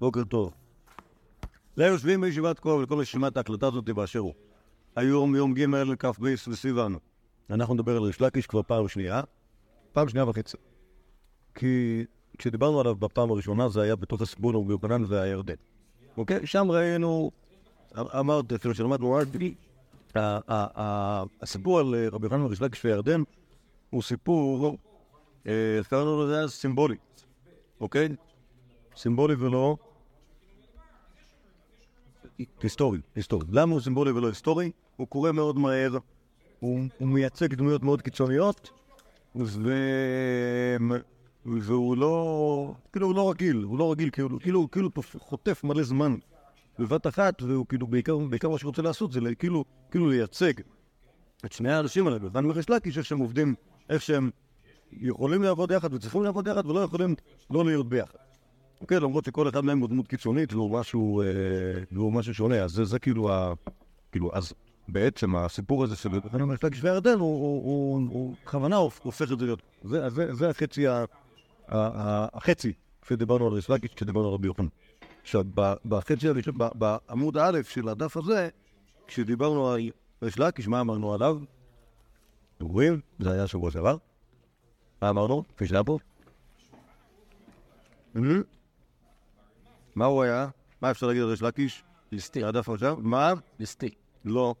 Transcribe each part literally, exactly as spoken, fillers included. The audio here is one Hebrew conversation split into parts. בוקר טוב. להם יושבים בישיבת קרוב לכל רשימת ההקלטה הזאת באשר הוא. היום יום ג' לכף ביס וסיוון. אנחנו נדבר על ריש לקיש כבר פעם שנייה. פעם שנייה וחצי. כי כשדיברנו עליו בפעם הראשונה זה היה בתוך הסיבון וביוקנן והירדן. אוקיי? שם ראינו, אמרת, אפילו שלמדנו, הסיפור על רבי יוחנן וריש לקיש והירדן הוא סיפור, קראנו לזה סימבולי. אוקיי? סימבולי ולא היסטורי, היסטורי. למה הוא סימבולי ולא היסטורי? הוא קורא מאוד מהר, הוא מייצג דמויות מאוד קיצוניות, והוא לא, כאילו הוא לא רגיל, הוא לא רגיל, כאילו הוא חוטף מלא זמן בבת אחת, והוא כאילו בעיקר מה שרוצה לעשות זה כאילו לייצג את שני האנשים האלה, בבן וריש לקיש, איך שהם עובדים, איך שהם יכולים לעבוד יחד וצריכים לעבוד יחד ולא יכולים לא להיות ביחד. אוקיי, למרות שכל אחד מהם הוא דמות קיצונית, והוא משהו, והוא משהו שונה, אז זה כאילו, כאילו, אז בעצם הסיפור הזה של ריש לקיש והירדן, הוא כוונה הופך את זה להיות. זה החצי, החצי, כשדיברנו על ריש לקיש, כשדיברנו על רבי יוחנן. עכשיו, בחצי, בעמוד א' של הדף הזה, כשדיברנו על ריש לקיש, מה אמרנו עליו? דברים, זה היה שבוע שעבר. מה אמרנו? כפי שהיה פה? מה הוא היה? מה אפשר להגיד על ריש לקיש? ליסטי. הדף עכשיו? מה? ליסטי. לא,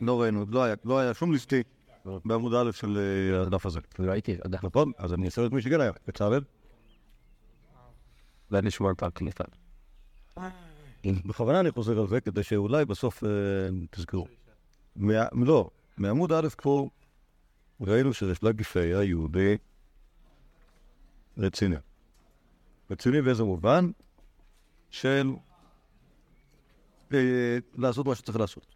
לא ראינו, לא היה שום ליסטי בעמוד א' של הדף הזה. לא הייתי, הדף. נכון? אז אני אסתיר את מי שגן היה. בצעבל? ואני שומר פעם כניסה. בכוונה אני חוזר על זה כדי שאולי בסוף תזכרו. לא, מעמוד א' כבר ראינו שריש לקיש היה יהודי רציני. רציני באיזה מובן? של לעשות מה שצריך לעשות.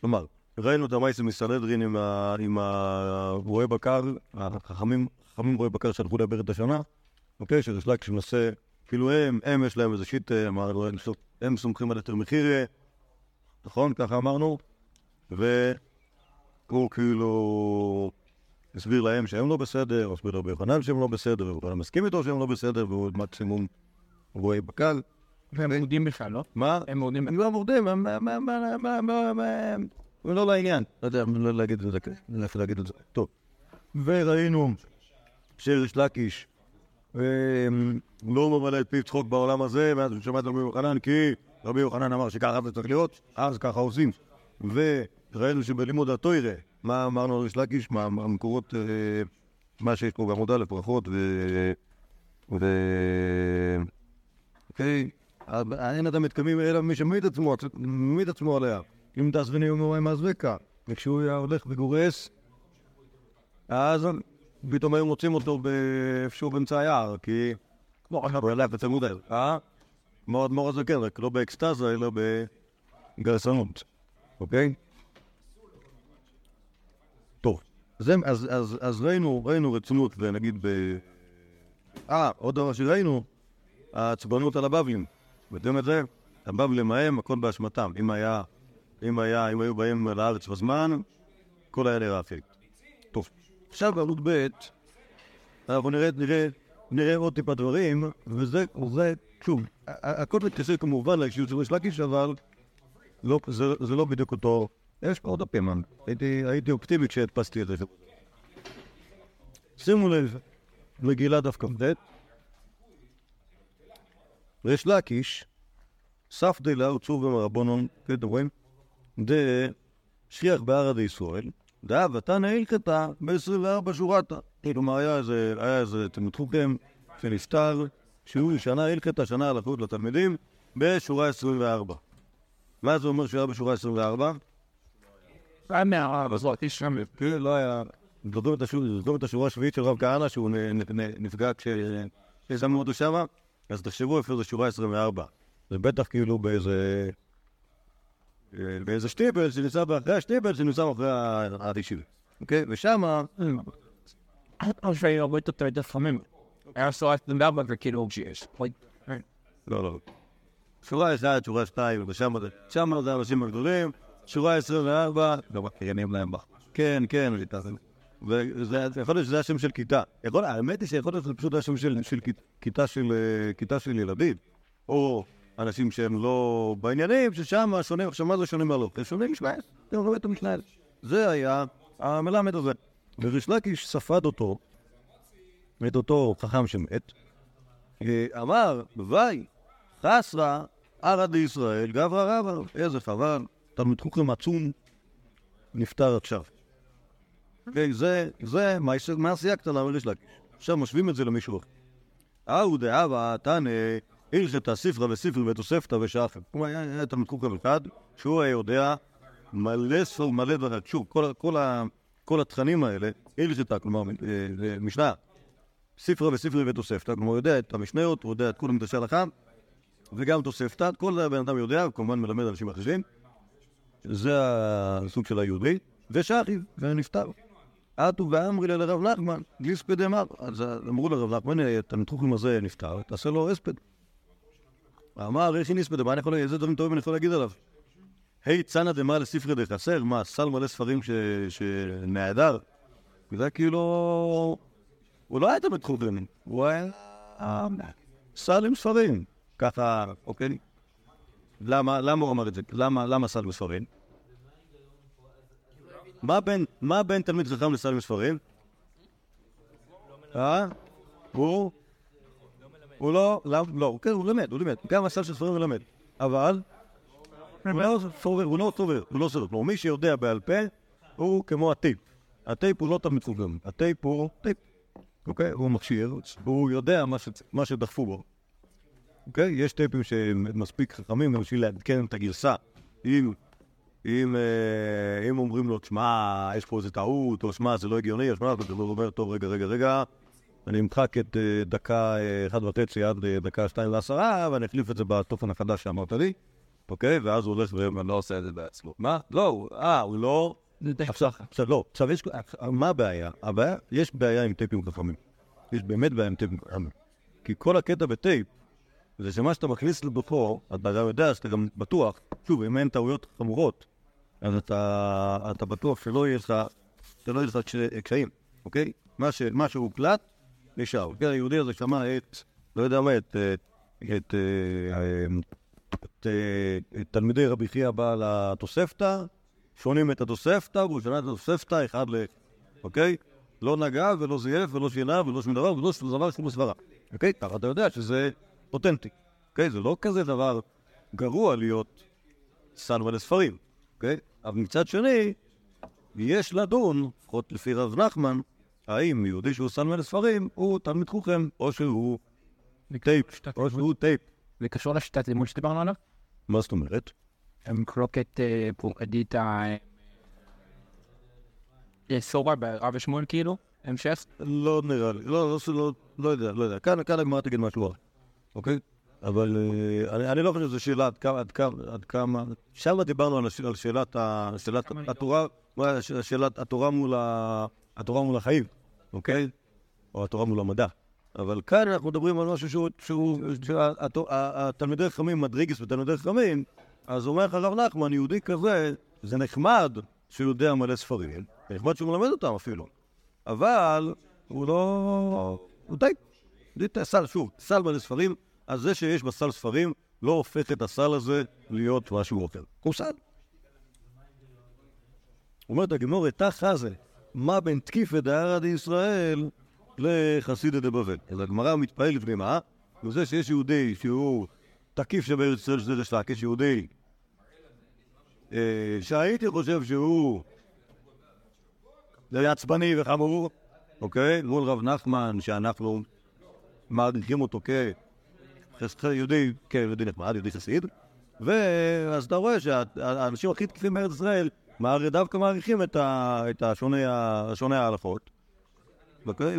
כלומר, ראינו את המייס מסנהדרין עם הרועי בקר, החכמים רועי בקר שהלכו לדבר את השנה, אוקיי, שריש לקיש מנסה, כאילו הם, הם יש להם איזה שיט, הם סומכים על התרמיחירי, נכון? ככה אמרנו, והוא כאילו הסביר להם שהם לא בסדר, הסביר לרבי יוחנן שהם לא בסדר, הוא מסכים איתו שהם לא בסדר, והוא מקסימום רועי בקר, והם מורדים בכלל, לא? מה? הם מורדים. הם לא מורדים, הם לא לעניין. לא יודע, אני לא להגיד את זה, אני לא להגיד את זה. טוב. וראינו שריש לקיש לא ממלא את פיו צחוק בעולם הזה, ואז הוא שמע את רבי יוחנן, כי רבי יוחנן אמר שככה זה צריך להיות, אז ככה עושים. וראינו שבלימוד התורה, מה אמרנו על ריש לקיש, מה המקורות, מה שיש פה בעמוד א' ברכות, ו... אוקיי? אין אדם מתקמים אלא מי שמעיד עצמו, מעיד עצמו עליה. אם דס וניום הוא עם הזבקה, וכשהוא היה הולך וגורס, אז פתאום היום מוצאים אותו באיפשהו באמצע היער, כי... כמו עכשיו, הוא הלך בצמוד האלה. אה? מאוד מאוד זה כן, רק לא באקסטאזה, אלא בגרסנות. אוקיי? טוב. אז ראינו רצינות, ונגיד ב... אה, עוד דבר שראינו, העצבנות על הבבלים. בדיוק את זה, הבבלים ההם, הכל באשמתם. אם היה, אם היה, אם היו באים לארץ בזמן, הכל היה נראה אפקט. טוב. עכשיו בעמוד ב' אנחנו נראה, נראה, נראה עוד טיפה דברים, וזה, וזה, שוב, הכל מתייסר כמובן לאישיות של ריש לקיש, אבל לא, זה, זה לא בדיוק אותו. יש פה עוד הפעם. הייתי, הייתי אופטימי כשהדפסתי את זה. שימו לב, מגילה דווקא בדעת. ריש לקיש, סף דלה הוצאו במרבונון, אתם רואים? דה שכיח בארד ישראל, דה ותנה הלכתה ב-עשרים וארבע שורתה. כלומר, היה איזה תמתחוקם שנפטר, שהוא שנה הלכתה, שנה הלכות לתלמידים, בשורה עשרים וארבע. מה זה אומר שהיה בשורה עשרים וארבע? היה מהרב, אז לא, תשע שם. כן, לא היה. זכרו את השורה השביעית של רב כהנא, שהוא נפגע כששמו אותו שמה. אז תחשבו איפה זה שורה עשרים וארבע. זה בטח כאילו באיזה... באיזה שטיבל שנמצא אחרי השטיבל שנמצא אחרי התישיב. אוקיי? ושמה... אני חושב שאני רואה את אותו את החמים. היה שורה עשרים וארבע וכאילו שיש. לא, לא. שורה אחת, שורה שתיים, ושמה זה האנשים הגדולים. שורה עשרים וארבע... לא מכירים להם בה. כן, כן. יכול להיות שזה השם של כיתה. האמת היא שיכול להיות שזה פשוט השם של כיתה של ילדים, או אנשים שהם לא בעניינים, ששם שונים, עכשיו מה זה שונים מהלוך? הם שונים משניים, זה לא בית המשניים. זה היה המלמד הזה. וריש לקיש ספד אותו, את אותו חכם שמת, אמר, בוואי, חסרה ערד לישראל, גברה רבה, איזה חבל, תלמיד חוכם עצום, נפטר עכשיו. וזה, זה מה עשייה קטנה לריש לקיש. עכשיו משווים את זה למישהו אחר. אהו דאבה, תנא, הלכת הספרה וספרי ותוספתא ושחר. הוא היה תלמיד חוכם אחד, שהוא היה יודע מלא ספר, מלא דבר, שוב, כל התכנים האלה, הלכת, כלומר, משנה. ספרה וספרי ותוספתא, כלומר, הוא יודע את המשניות, הוא יודע את כולם דרשי הלכה, וגם תוספתא, כל הבן אדם יודע, וכמובן מלמד אנשים אחרים. זה הסוג של היהודי, ושחיו, ונפטר. אטו ואמרי לה לרב נחמן, גליספד אמר, אז אמרו לרב נחמן, את המתחוכים הזה נפטר, תעשה לו אספד. אמר, איך היא נספד, מה אני יכול, איזה דברים טובים אני יכול להגיד עליו? היי, צנא דמה לספרי דחסר, מה, סל מלא ספרים שנעדר? וזה כאילו... הוא לא היה תמיד חוכם, הוא היה סל עם ספרים, ככה, אוקיי? למה, למה הוא אמר את זה? למה, למה סל מספרים? מה בין, מה בין תלמיד חכם לסל מספרים? אה? הוא? הוא לא, לא, כן, הוא למד, הוא למד, גם הסל של ספרים הוא למד, אבל הוא לא סובר, הוא לא סובר, הוא לא סובר, מי שיודע בעל פה הוא כמו הטיפ, הטיפ הוא לא תמיד חוכם, הטיפ הוא טיפ. אוקיי? הוא מכשיר, הוא יודע מה שדחפו בו. אוקיי? יש טייפים שמספיק חכמים בשביל לעדכן את הגרסה. אם אומרים לו, שמע, יש פה איזה טעות, או שמע, זה לא הגיוני, אז הוא אומר, טוב, רגע, רגע, רגע, אני אמחק את דקה אחת ותצי עד דקה שתיים לעשרה, ואני אחליף את זה בתופן החדש שאמרת לי. אוקיי? ואז הוא הולך ואומר, לא עושה את זה בעצמו. מה? לא, אה, הוא לא... עכשיו, לא, עכשיו יש, מה הבעיה? הבעיה, יש בעיה עם טייפים חכמים. יש באמת בעיה עם טייפים חכמים. כי כל הקטע בטייפ, זה שמה שאתה מכניס לבחור, אתה יודע, שאתה גם בטוח, שוב, אם אין טעויות חמורות, אז אתה בטוח שלא יהיה לך, שלא יהיה לך קשיים, אוקיי? מה שהוא קלט, נשאר. היהודי הזה שמע את, לא יודע מה, את תלמידי רבי חייא בעל התוספתא, שונים את התוספתא, והוא שונה את התוספתא אחד ל... אוקיי? לא נגע ולא זייף ולא שינה ולא שום דבר, ולא שום דבר שום סברה. אוקיי? ככה אתה יודע שזה אותנטי. אוקיי? זה לא כזה דבר גרוע להיות סן ולספרים. אוקיי? אבל מצד שני, יש לדון, לפחות לפי רב נחמן, האם יהודי שהוא סן ולספרים, הוא תלמיד חוכם, או שהוא טייפ, או שהוא טייפ. זה קשור לשיטת לימוד שדיברנו עליו? מה זאת אומרת? המקרוקת פורעדית סורה ברב שמואל כאילו, המשך? לא נראה לי, לא יודע, לא יודע. כאן הגמרא תגיד משהו, אוקיי? אבל אני לא חושב שזו שאלה עד כמה... שם דיברנו על שאלת התורה, שאלת התורה מול החיים, אוקיי? או התורה מול המדע. אבל כאן אנחנו מדברים על משהו שהוא... התלמידי חכמים, מדריגס ותלמידי חכמים, אז אומר חזר נחמן, יהודי כזה, זה נחמד שהוא יודע מלא ספרים, נחמד שהוא מלמד אותם אפילו, אבל הוא לא... הוא די... סל, שוב, סל מלא ספרים, אז זה שיש בסל ספרים לא הופך את הסל הזה להיות משהו אחר. הוא סל. אומרת הגמרא, חזה, מה בין תקיפא דערא דישראל לחסידא דבבל. אז הגמרא מתפעלת ממה, וזה שיש יהודי שהוא... תקיף שבארץ ישראל שזה ריש לקיש יהודי, שהייתי חושב שהוא עצבני וחמור, אוקיי? מול רב נחמן, שאנחנו מעריכים אותו כיהודי, כיהודי נחמד, יהודי חסיד, ואז אתה רואה שהאנשים הכי תקיפים בארץ ישראל דווקא מעריכים את השוני ההלכות, אוקיי?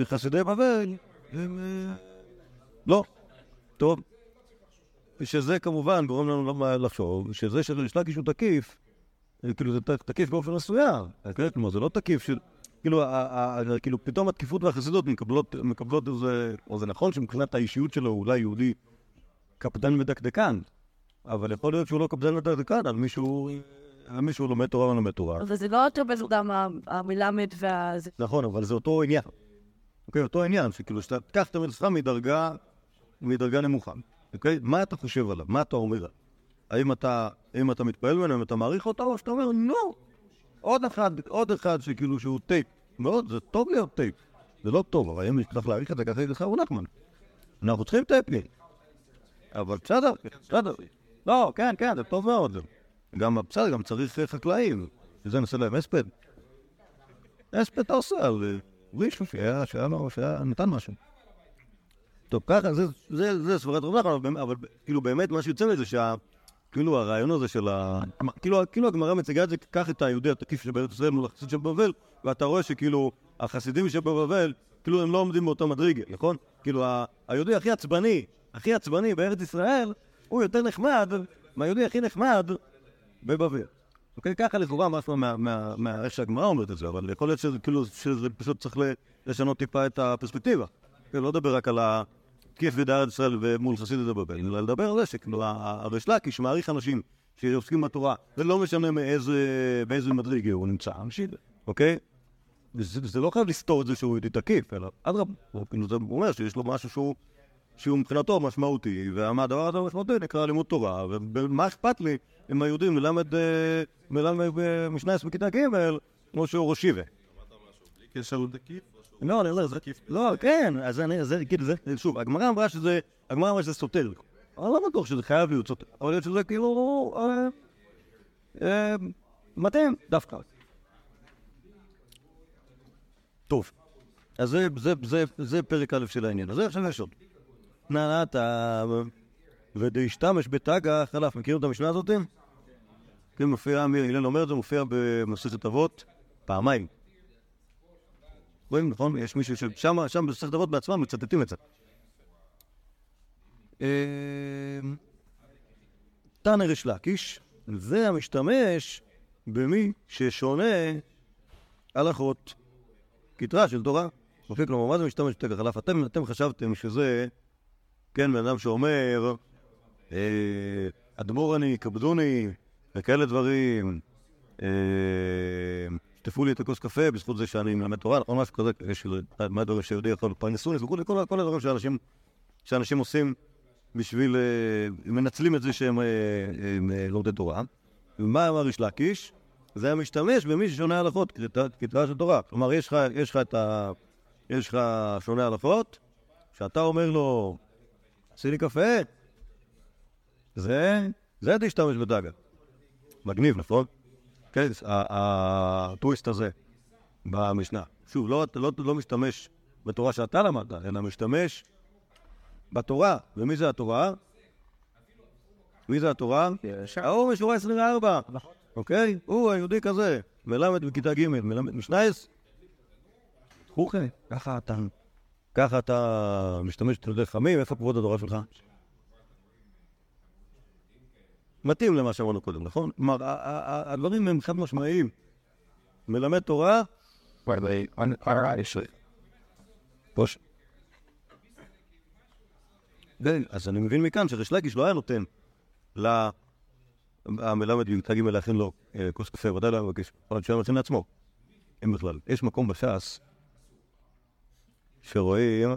וחסידי בבל הם לא. טוב, שזה כמובן גורם לנו לחשוב, שזה שריש לקיש הוא תקיף, כאילו זה תקיף באופן מסוים, כלומר זה לא תקיף, כאילו פתאום התקיפות והחסידות מקבלות איזה, או זה נכון שמקלט האישיות שלו אולי יהודי קפדן ודקדקן, אבל יכול להיות שהוא לא קפדן ודקדקן, על מישהו לומד תורה ולומד תורה. אבל זה לא יותר בזודם המלמד וה... נכון, אבל זה אותו עניין. אוקיי, אותו עניין, שכאילו שאתה תקח תמיד סתם מדרגה מדרגה נמוכה, אוקיי? מה אתה חושב עליו? מה אתה אומר? האם אתה, האם אתה מתפעל ממנו, האם אתה מעריך אותו, או שאתה אומר, לא. עוד אחד, עוד אחד שכאילו שהוא טייפ. מאוד, זה טוב להיות טייפ. זה לא טוב, אבל אם צריך להעריך את זה ככה, זה נחמן. אנחנו צריכים טייפים. אבל בסדר, בסדר. לא, כן, כן, זה טוב מאוד. גם בסדר, גם צריך חקלאים. שזה נעשה להם אספד. אספד עושה על רישו שהיה, שהיה, שהיה, נתן משהו. טוב, ככה, זה, זה, זה סברת רב נחמן, אבל כאילו באמת מה שיוצא לזה שה... כאילו הרעיון הזה של ה... כאילו הגמרא מציגה את זה, קח את היהודי התקיף שבארץ ישראל מול החסיד שבבבל, ואתה רואה שכאילו החסידים שבבבל, כאילו הם לא עומדים באותו מדרגה, נכון? כאילו היהודי הכי עצבני, הכי עצבני בארץ ישראל, הוא יותר נחמד מהיהודי הכי נחמד בבבל. אוקיי, ככה לכאורה משהו מהאיך שהגמרא אומרת את זה, אבל יכול להיות שזה פשוט צריך לשנות טיפה את הפרספקטיבה. לא לדבר רק על ה... כיף ידע ארץ ישראל ומול חסיד את זה בבן, אלא לדבר על זה שכאילו הריש לקיש מעריך אנשים שעוסקים בתורה, זה לא משנה באיזה מדרגה הוא נמצא, אוקיי? זה לא חייב לסתור את זה שהוא תקיף, אלא אדרבה, זה אומר שיש לו משהו שהוא מבחינתו משמעותי, והדבר הזה משמעותי נקרא לימוד תורה, ומה אכפת לי אם היהודים מלמד משנה עשרה בכיתה ג' כמו שהוא ראש ישיבה. אמרת משהו בלי קשר הוא תקיף? לא, לא, זה כיף. לא, כן, אז זה, כאילו, זה, שוב, הגמרא אמרה שזה, הגמרא אמרה שזה סותר. אני לא בטוח שזה חייב להיות סותר, אבל שזה כאילו, מתאים, דווקא. טוב, אז זה פרק א' של העניין, אז זה עכשיו יש עוד. נענת, ודהשתמש בתגה חלף, מכירים את המשנה הזאת? כן, מופיע, אילן אומר, זה מופיע במסכת אבות פעמיים. רואים, נכון? יש מישהו ששם, שם בסך דבות בעצמם, מצטטים את זה. תנא ריש לקיש, זה המשתמש במי ששונה הלכות כתרה של תורה. מופיע, כלומר, מה זה משתמש בתגה חלף? אתם חשבתם שזה, כן, בן אדם שאומר, אדמורני, כבדוני, וכאלה דברים, שתפו לי את הכוס קפה בזכות זה שאני מלמד תורה, נכון? משהו כזה, מה הדברים שיהודי יכול לפרנסו, לזכות לכל הדברים שאנשים עושים בשביל, מנצלים את זה שהם לומדי תורה. ומה אמר ריש לקיש? זה המשתמש במי ששונה הלכות, כתרה של תורה. כלומר, יש לך את ה... יש לך שונה הלכות, שאתה אומר לו, עשי לי קפה, זה... זה תשתמש בתגה. מגניב, נכון? כן, הטוויסט הזה במשנה. שוב, לא, לא, לא משתמש בתורה שאתה למדת, אלא משתמש בתורה. ומי זה התורה? מי זה התורה? האור משורה עשרים וארבע. אוקיי? הוא היהודי כזה. מלמד בכיתה ג' מלמד משנייס. חוכי, ככה אתה... ככה אתה משתמש בתלמידי חכמים. איפה כבוד התורה שלך? מתאים למה שאמרנו קודם, נכון? כלומר, הדברים הם חד משמעיים. מלמד תורה... פוש. אז אני מבין מכאן שריש לקיש לא היה נותן למלמד ביותגים אלה הכין לו כוס קפה, ודאי לא מבקש, אבל שהיה נותן לעצמו. אם בכלל, יש מקום בש"ס שרואים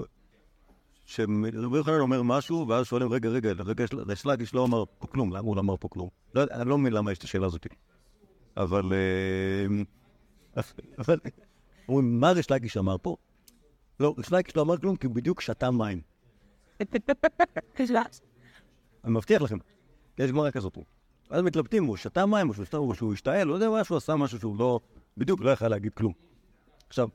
שרבי יוחנן אומר משהו, ואז שואלים, רגע, רגע, רגע, ריש לקיש לא אמר פה כלום, למה הוא לא אמר פה כלום? אני לא מבין למה יש את השאלה הזאת. אבל... אבל... אומרים, מה ריש לקיש אמר פה? לא, ריש לקיש לא אמר כלום, כי הוא בדיוק שתה מים. אני מבטיח לכם, יש גמרא כזאת. אז מתלבטים, הוא שתה מים, או שהוא השתעל, לא יודע מה שהוא עשה, משהו שהוא לא... בדיוק לא יכל להגיד כלום. עכשיו,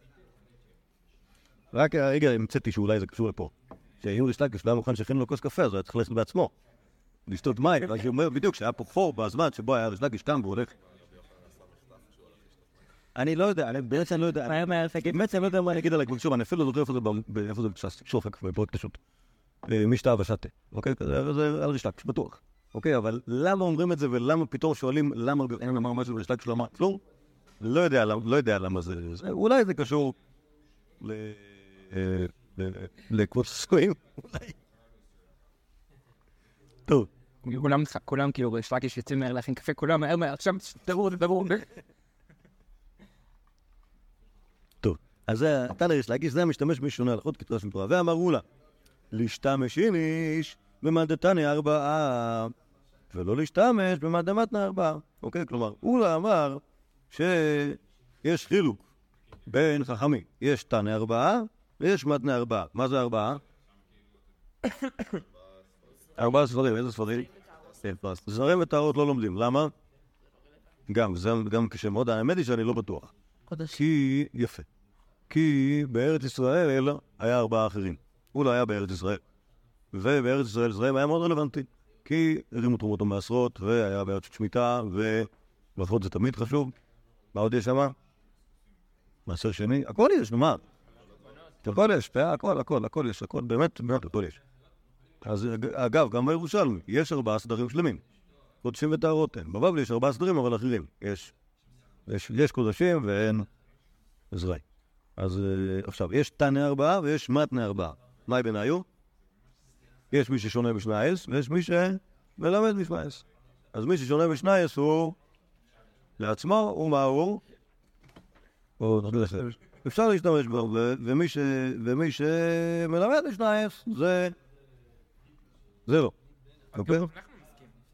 רק הרגע המצאתי שאולי זה קשור לפה. שאם ריש לקיש לא היה מוכן שהכין לו כוס קפה, אז הוא היה צריך ללכת בעצמו, לשתות מים. רק הוא אומר בדיוק שהיה פה חור בזמן שבו היה ריש לקיש קם והוא הולך. אני לא יודע, אני באמת שאני לא יודע, באמת שאני לא יודע מה אני אגיד עליי, שוב, אני אפילו לא יודע איפה זה בש"ס, שוחק ובאות פשוט. מי שתה ושתה, אוקיי? זה על ריש לקיש, בטוח. אוקיי, אבל למה אומרים את זה ולמה פתאום שואלים למה אין לומר משהו ריש לקיש לא אמר? לא, לא יודע למה זה. אולי זה קשור לקבוד סויים, אולי. טוב. כולם, כולם כאילו ריש לקיש יוצאים מהר להכין קפה, כולם מהר מהר, עכשיו דבור, דבור. טוב, אז תנא ריש לקיש, זה המשתמש מי שונה הלכות כתרה של תורה, ואמרו לה, להשתמש איניש במדתני ארבעה, ולא להשתמש במדמתני ארבעה. אוקיי, כלומר, הוא אמר שיש חילוק בין חכמים. יש תני ארבעה ויש מתני ארבעה. מה זה ארבעה? ארבעה ספרים. איזה ספרים? זרים ותארות לא לומדים. למה? גם, זה גם כשמוד, האמת היא שאני לא בטוח. כי, יפה. כי בארץ ישראל היה ארבעה אחרים. הוא לא היה בארץ ישראל. ובארץ ישראל זרם היה מאוד רלוונטי. כי הרימו תרומות המעשרות, והיה בארץ שמיטה, ולפחות זה תמיד חשוב. מה עוד יש שמה? מעשר שני. הכל יש, נאמר. הכל יש, הכל, הכל, הכל יש, הכל, באמת, באמת, הכל יש. אז אגב, גם בירושלמי, יש ארבעה סדרים שלמים. קודשים ותארות אין. בבבלי יש ארבעה סדרים, אבל אחרים. יש. יש, יש קודשים ואין זרעי. אז עכשיו, יש תני ארבעה ויש מתני ארבעה. מהי ביניו? יש מי ששונה בשנייס ויש מי שמלמד משנייס. אז מי ששונה בשנייס הוא לעצמו, הוא מהאור. אפשר להשתמש בו, ומי ש... ומי שמלמד משנייס זה... זה לא. אוקיי?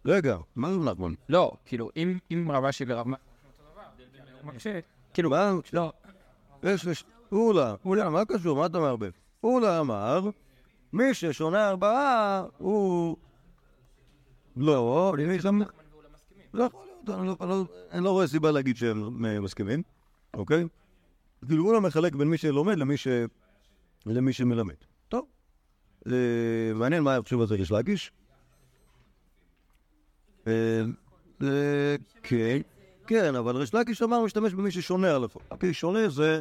רגע, מה זה נחמן? לא, כאילו, אם רבה שלי רבה... מקשה, כאילו, לא... אולה, אולה, מה קשור? מה אתה מערבב? אולה אמר, מי ששונה ארבעה הוא... לא, אני לא רואה סיבה להגיד שהם מסכימים, אוקיי? כאילו, אולה מחלק בין מי שלומד למי שמלמד. טוב. מעניין מה חושב הזה ריש לקיש. כן. כן, אבל ריש לקיש אמר משתמש במי ששונה עליו. כי שונה זה...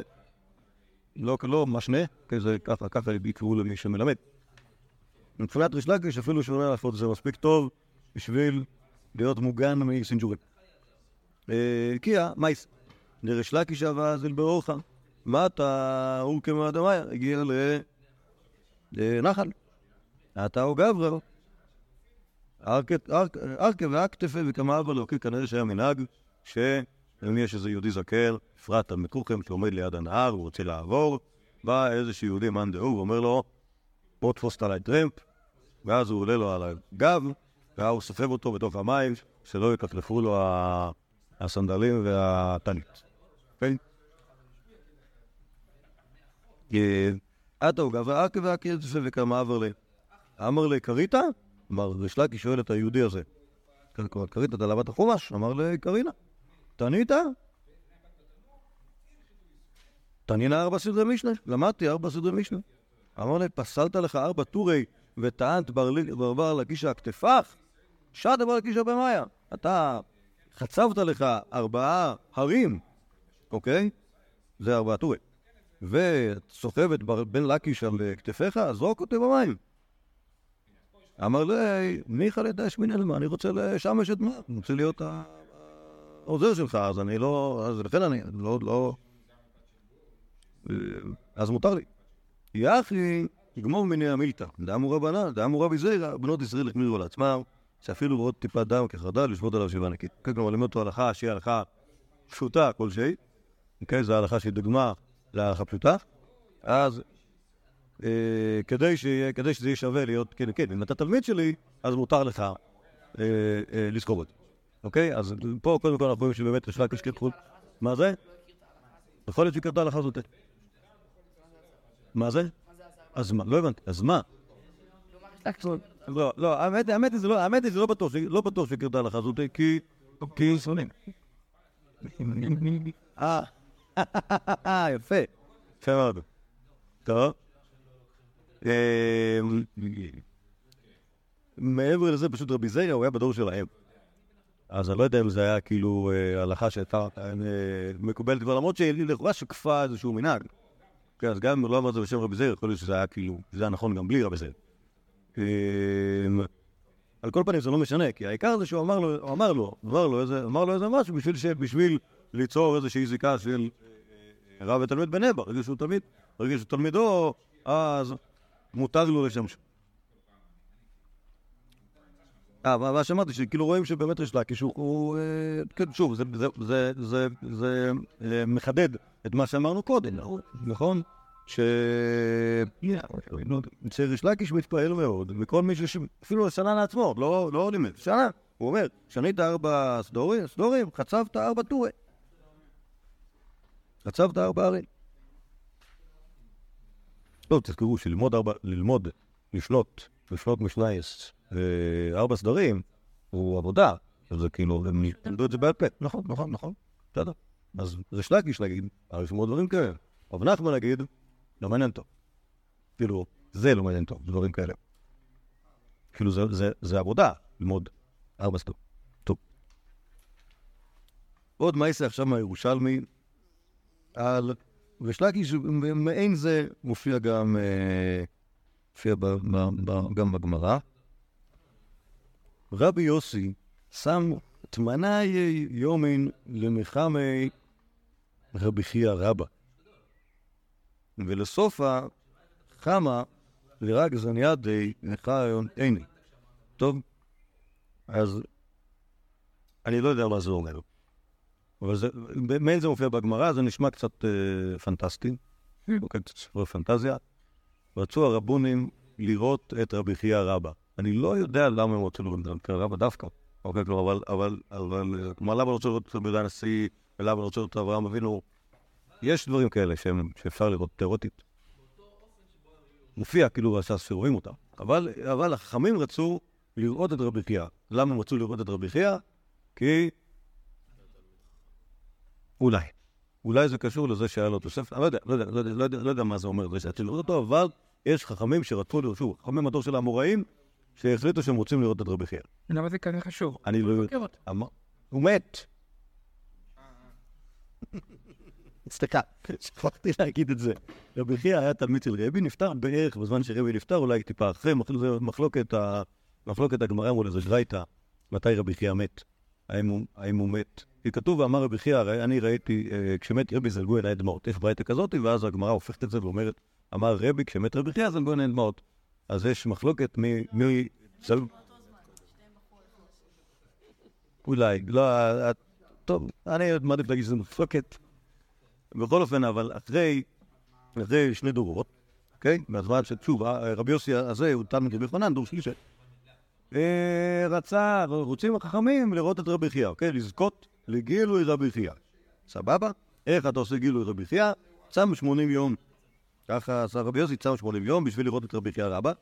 לא, לא משנה, כי זה ככה, ככה יקראו למי שמלמד. מבחינת ריש לקיש אפילו שונה עליו זה מספיק טוב בשביל להיות מוגן מסינג'ורים. כי המייס, ריש לקיש אהבה זל ברוך, מה אתה, הוא כמו אדמה, הגיע לנחל. אתה הוא גברל. ארכה והכתפה וכמה אבל לא, כי כנראה שהיה מנהג. שאם יש איזה יהודי זקן, פרט על מקורחם שעומד ליד הנהר, הוא רוצה לעבור, בא איזשהו יהודי מנדאו ואומר לו, בוא תפוס את עלי טרמפ, ואז הוא עולה לו על הגב, והוא סופב אותו בתוך המים, שלא יקטלפו לו הסנדלים והטנית. כן? עתו גב, רק והקד וכמה עבר לי. אמר לי, קריטה? אמר, ריש לקיש שואל את היהודי הזה. קריטה, אתה למדת חומש? אמר לי, קרינה. תנית? תנינה ארבע סדרי משנה? למדתי ארבע סדרי משנה. אמר לי, פסלת לך ארבע טורי וטענת ברבר לקיש הכתפך? שעת בר לקיש במאיה. אתה חצבת לך ארבעה הרים, אוקיי? זה ארבעה טורי. וסוחבת בן לקיש על כתפיך, זרוק אותי במים. אמר לי, מיכה לדש מן אלמה, אני רוצה לשמש את מה? אני רוצה להיות ה... עוזר שלך, אז אני לא... אז לכן אני לא... לא... אז מותר לי. יחי, יגמור מיני המילתא. דאמו רבנן, דאמו רבי זירא, בנות ישראל החמירו על עצמם, שאפילו עוד טיפה דם כחרדל, לשבות עליו שבעה נקי. כלומר, למד אותו הלכה שהיא הלכה פשוטה כלשהי, אוקיי, זו ההלכה שהיא דוגמה להלכה פשוטה, אז כדי שזה יהיה שווה להיות... כן, כן, אם אתה תלמיד שלי, אז מותר לך לזכור את זה. אוקיי? אז פה קודם כל אנחנו רואים שבאמת ריש לקיש כתחול. מה זה? יכול להיות שקרתה לך זאת. מה זה? אז מה? לא הבנתי. אז מה? לא, לא, האמת היא זה לא בטוח שקרתה לך זאת, כי... כי שונאים. אה, יפה. יפה מאוד. טוב. מעבר לזה פשוט רבי זירא, הוא היה בדור שלהם. אז אני לא יודע אם זה היה כאילו הלכה שהייתה מקובלת כבר, למרות שהיא לכאורה שקפה איזשהו מנהג. כן, אז גם אם לא אמר את זה בשם רבי זירא, יכול להיות שזה היה כאילו, זה היה נכון גם בלי רבי זירא. על כל פנים זה לא משנה, כי העיקר זה שהוא אמר לו, אמר לו, אמר לו איזה משהו בשביל ליצור איזושהי זיקה של רב ותלמיד בנבא, רגע שהוא תלמיד, רגע שהוא תלמידו, אז מותר לו לשם שם. אה, מה שאמרתי, שכאילו רואים שבאמת ריש לקיש הוא, שוב, זה מחדד את מה שאמרנו קודם, נכון? שריש לקיש מתפעל מאוד, וכל מי ש... אפילו הסנן עצמו, לא לימד, סנן, הוא אומר, שנית ארבע סדורים, סדורים, חצבת ארבע טורי. חצבת ארבע ערים. לא, תזכרו שללמוד ארבע, ללמוד, לשלוט, לשלוט משנייס, ארבע סדרים, הוא עבודה. זה כאילו, הם נדעו את זה בעל פה. נכון, נכון, נכון. תדע. אז ריש לקיש להגיד, הרי שמות דברים כאלה. אבל אנחנו נגיד, לא מעניין טוב. כאילו, זה לא מעניין טוב, דברים כאלה. כאילו, זה, זה, זה עבודה, ללמוד ארבע סדרים. טוב. עוד מייסה עכשיו מהירושלמי, על... ריש לקיש, מעין זה מופיע גם, מופיע ב, ב, ב, גם בגמרא. רבי יוסי שם תמנאי יומין למחמי רבי חייא רבא. ולסופה חמה לרג זניידי לחיון איני. טוב, אז אני לא יודע מה זה אומר. אבל זה, מעין זה מופיע בגמרא, זה נשמע קצת אה, פנטסטי, קצת ספרי פנטזיה. רצו הרבונים לראות את רבי חייא רבא. אני לא יודע למה הם רוצים לראות את רבא דווקא. אוקיי, כלומר, אבל, אבל, אבל, כלומר, למה רוצה לראות את רבי הנשיא, ולמה רוצה לראות את אברהם אבינו? יש דברים כאלה שהם, שאפשר לראות תיאורטית. מופיע, כאילו, ועשה ספירורים אותה. אבל, אבל החכמים רצו לראות את רבי חייא. למה הם רצו לראות את רבי חייא? כי... אולי. אולי זה קשור לזה שהיה לו תוספת. אני לא יודע, לא יודע, לא יודע, לא יודע, לא יודע מה זה אומר. זה שאתה לראות אותו, אבל יש חכמים שרצו לראות, שוב, חכמים הדור של האמוראים, שהחליטו שהם רוצים לראות את רבי חייא. למה זה כזה חשוב? אני לא יודע. הוא מת. סליחה, שכחתי להגיד את זה. רבי חייא היה תלמיד של רבי, נפטר בערך בזמן שרבי נפטר, אולי טיפה אחרי, מחלוקת הגמרא מול איזה שרייתא, מתי רבי חייא מת. האם הוא מת. כי כתוב ואמר רבי חייא, אני ראיתי, כשמת רבי זלגו עיניי דמעות. יש ברייתא כזאת, ואז הגמרא הופכת את זה ואומרת, אמר רבי, כשמת רבי חייא זלגו עיניי דמעות. אז יש מחלוקת מי... אולי, לא... טוב, אני מעדיף להגיד שזה מחלוקת. בכל אופן, אבל אחרי שני דורות, אוקיי? מהזמן ששוב, רבי יוסי הזה, הוא תלמיד רבי חנן, דור שלישי. רצה, רוצים החכמים לראות את רבי חייא, אוקיי? לזכות לגילוי רבי חייא. סבבה? איך אתה עושה גילוי רבי חייא? צם שמונים יום. ככה עשה רבי יוסי, צם שמונים יום בשביל לראות את רבי חייא רבא.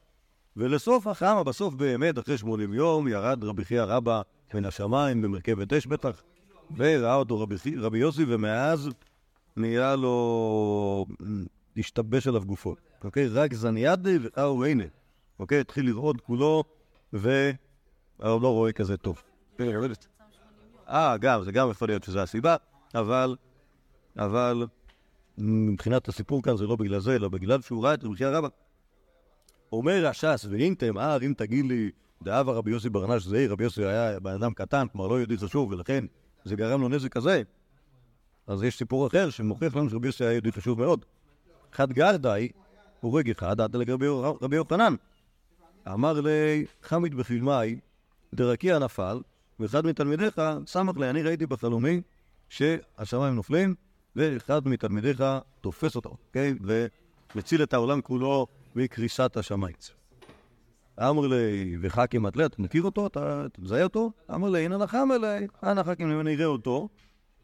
ולסוף החמה, בסוף באמת, אחרי שמונים יום, ירד רבי חייא רבא מן השמיים במרכבת אש בטח, וראה אותו רבי, רבי יוסי, ומאז נהיה לו... השתבש עליו גופו. אוקיי? רק זניידי ואו איני. אוקיי? התחיל לראות כולו, והוא לא רואה כזה טוב. אה, גם, זה גם יכול להיות שזו הסיבה, אבל, אבל, מבחינת הסיפור כאן זה לא בגלל זה, אלא בגלל שהוא ראה את רבי חייא רבא. אומר הש"ס, ואינתם, אה, אם תגיד לי, דאב הרבי יוסי ברנש זה, רבי יוסי היה בן אדם קטן, כלומר לא יהודי חשוב, ולכן זה גרם לו נזק כזה. אז יש סיפור אחר שמוכיח לנו שרבי יוסי היה יהודי חשוב מאוד. חד גרדאי, הוא רג אחד, עד לרבי יוחנן. אמר לי, חמית בחילמאי, דרכיה נפל, ואחד מתלמידיך, סמך לי, אני ראיתי בחלומי שהשמיים נופלים, ואחד מתלמידיך תופס אותו, אוקיי? ומציל את העולם כולו מקריסת השמיים. אמר לי, וחכים אתלה, אתה מכיר אותו? אתה מזהה אותו? אמר לי, הנה נחם אליי, הנה חכים, אם אני אראה אותו,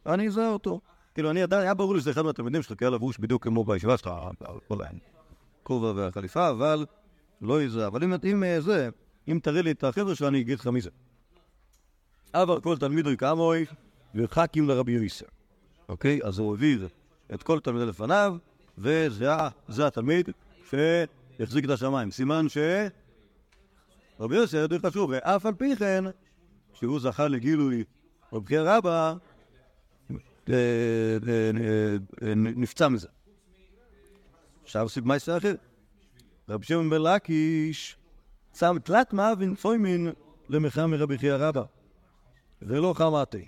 אני אזהה אותו. כאילו, אני עדיין, היה ברור לי שזה אחד מהתלמידים שלך, כי היה לבוש בדיוק כמו בישיבה שלך, כובע והחליפה, אבל... לא איזה, אבל אם, אם זה, אם תראה לי את החבר'ה שאני אגיד לך מי זה. עבר כל תלמידוי כאמוי וחכים לרבי יוסי. אוקיי? אז הוא העביר את כל תלמידי לפניו, וזה התלמיד שהחזיק את השמיים. סימן שרבי יוסי היה יותר חשוב, ואף על פי כן, שהוא זכה לגילוי רבי חייא רבא, נפצע מזה. עכשיו סיב מייסר אחר. רבי שמעון בן לקיש צם תלת מאבין פוימין למחמי רבי חייא רבא. זה לא חמאתי.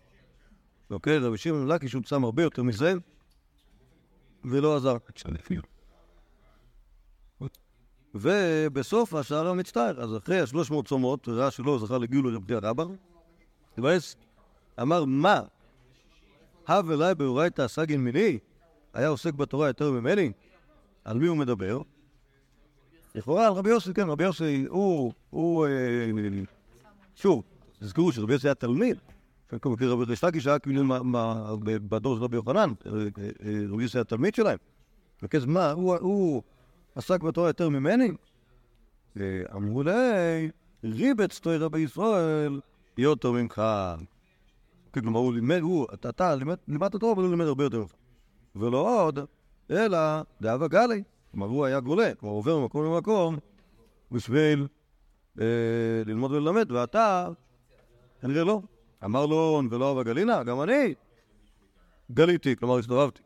אוקיי, רבי שמעון בן לקיש הוא צם הרבה יותר מזה, ולא עזר. ובסוף השער המצטער, אז אחרי השלוש מאות צומות, ראה שלא זכה לגילוי רבי חייא רבא, התבאס, אמר, מה? הב אליי באורייתא סגין מיני? היה עוסק בתורה יותר ממני? על מי הוא מדבר? לכאורה על רבי יוסי, כן, רבי יוסי הוא, הוא, שוב, תזכרו שרבי יוסי היה תלמיד, רבי ריש לקיש היה כאילו בדור של רבי יוחנן, רבי יוסי היה תלמיד שלהם, וכזאת מה, הוא עסק בתורה יותר ממני, אמרו לי, ריבץ תורה רבי ישראל, יותר ממך, כלומר הוא לימד, אתה לימדת תורה, אבל הוא לימד הרבה יותר, ולא עוד, אלא דאבה גלי, כלומר הוא היה גולה, כלומר עובר ממקום למקום, בשביל ללמוד וללמד, ואתה, כנראה לא, אמר לו, ולא אבא גלינה, גם אני גליתי, כלומר הסתובבתי.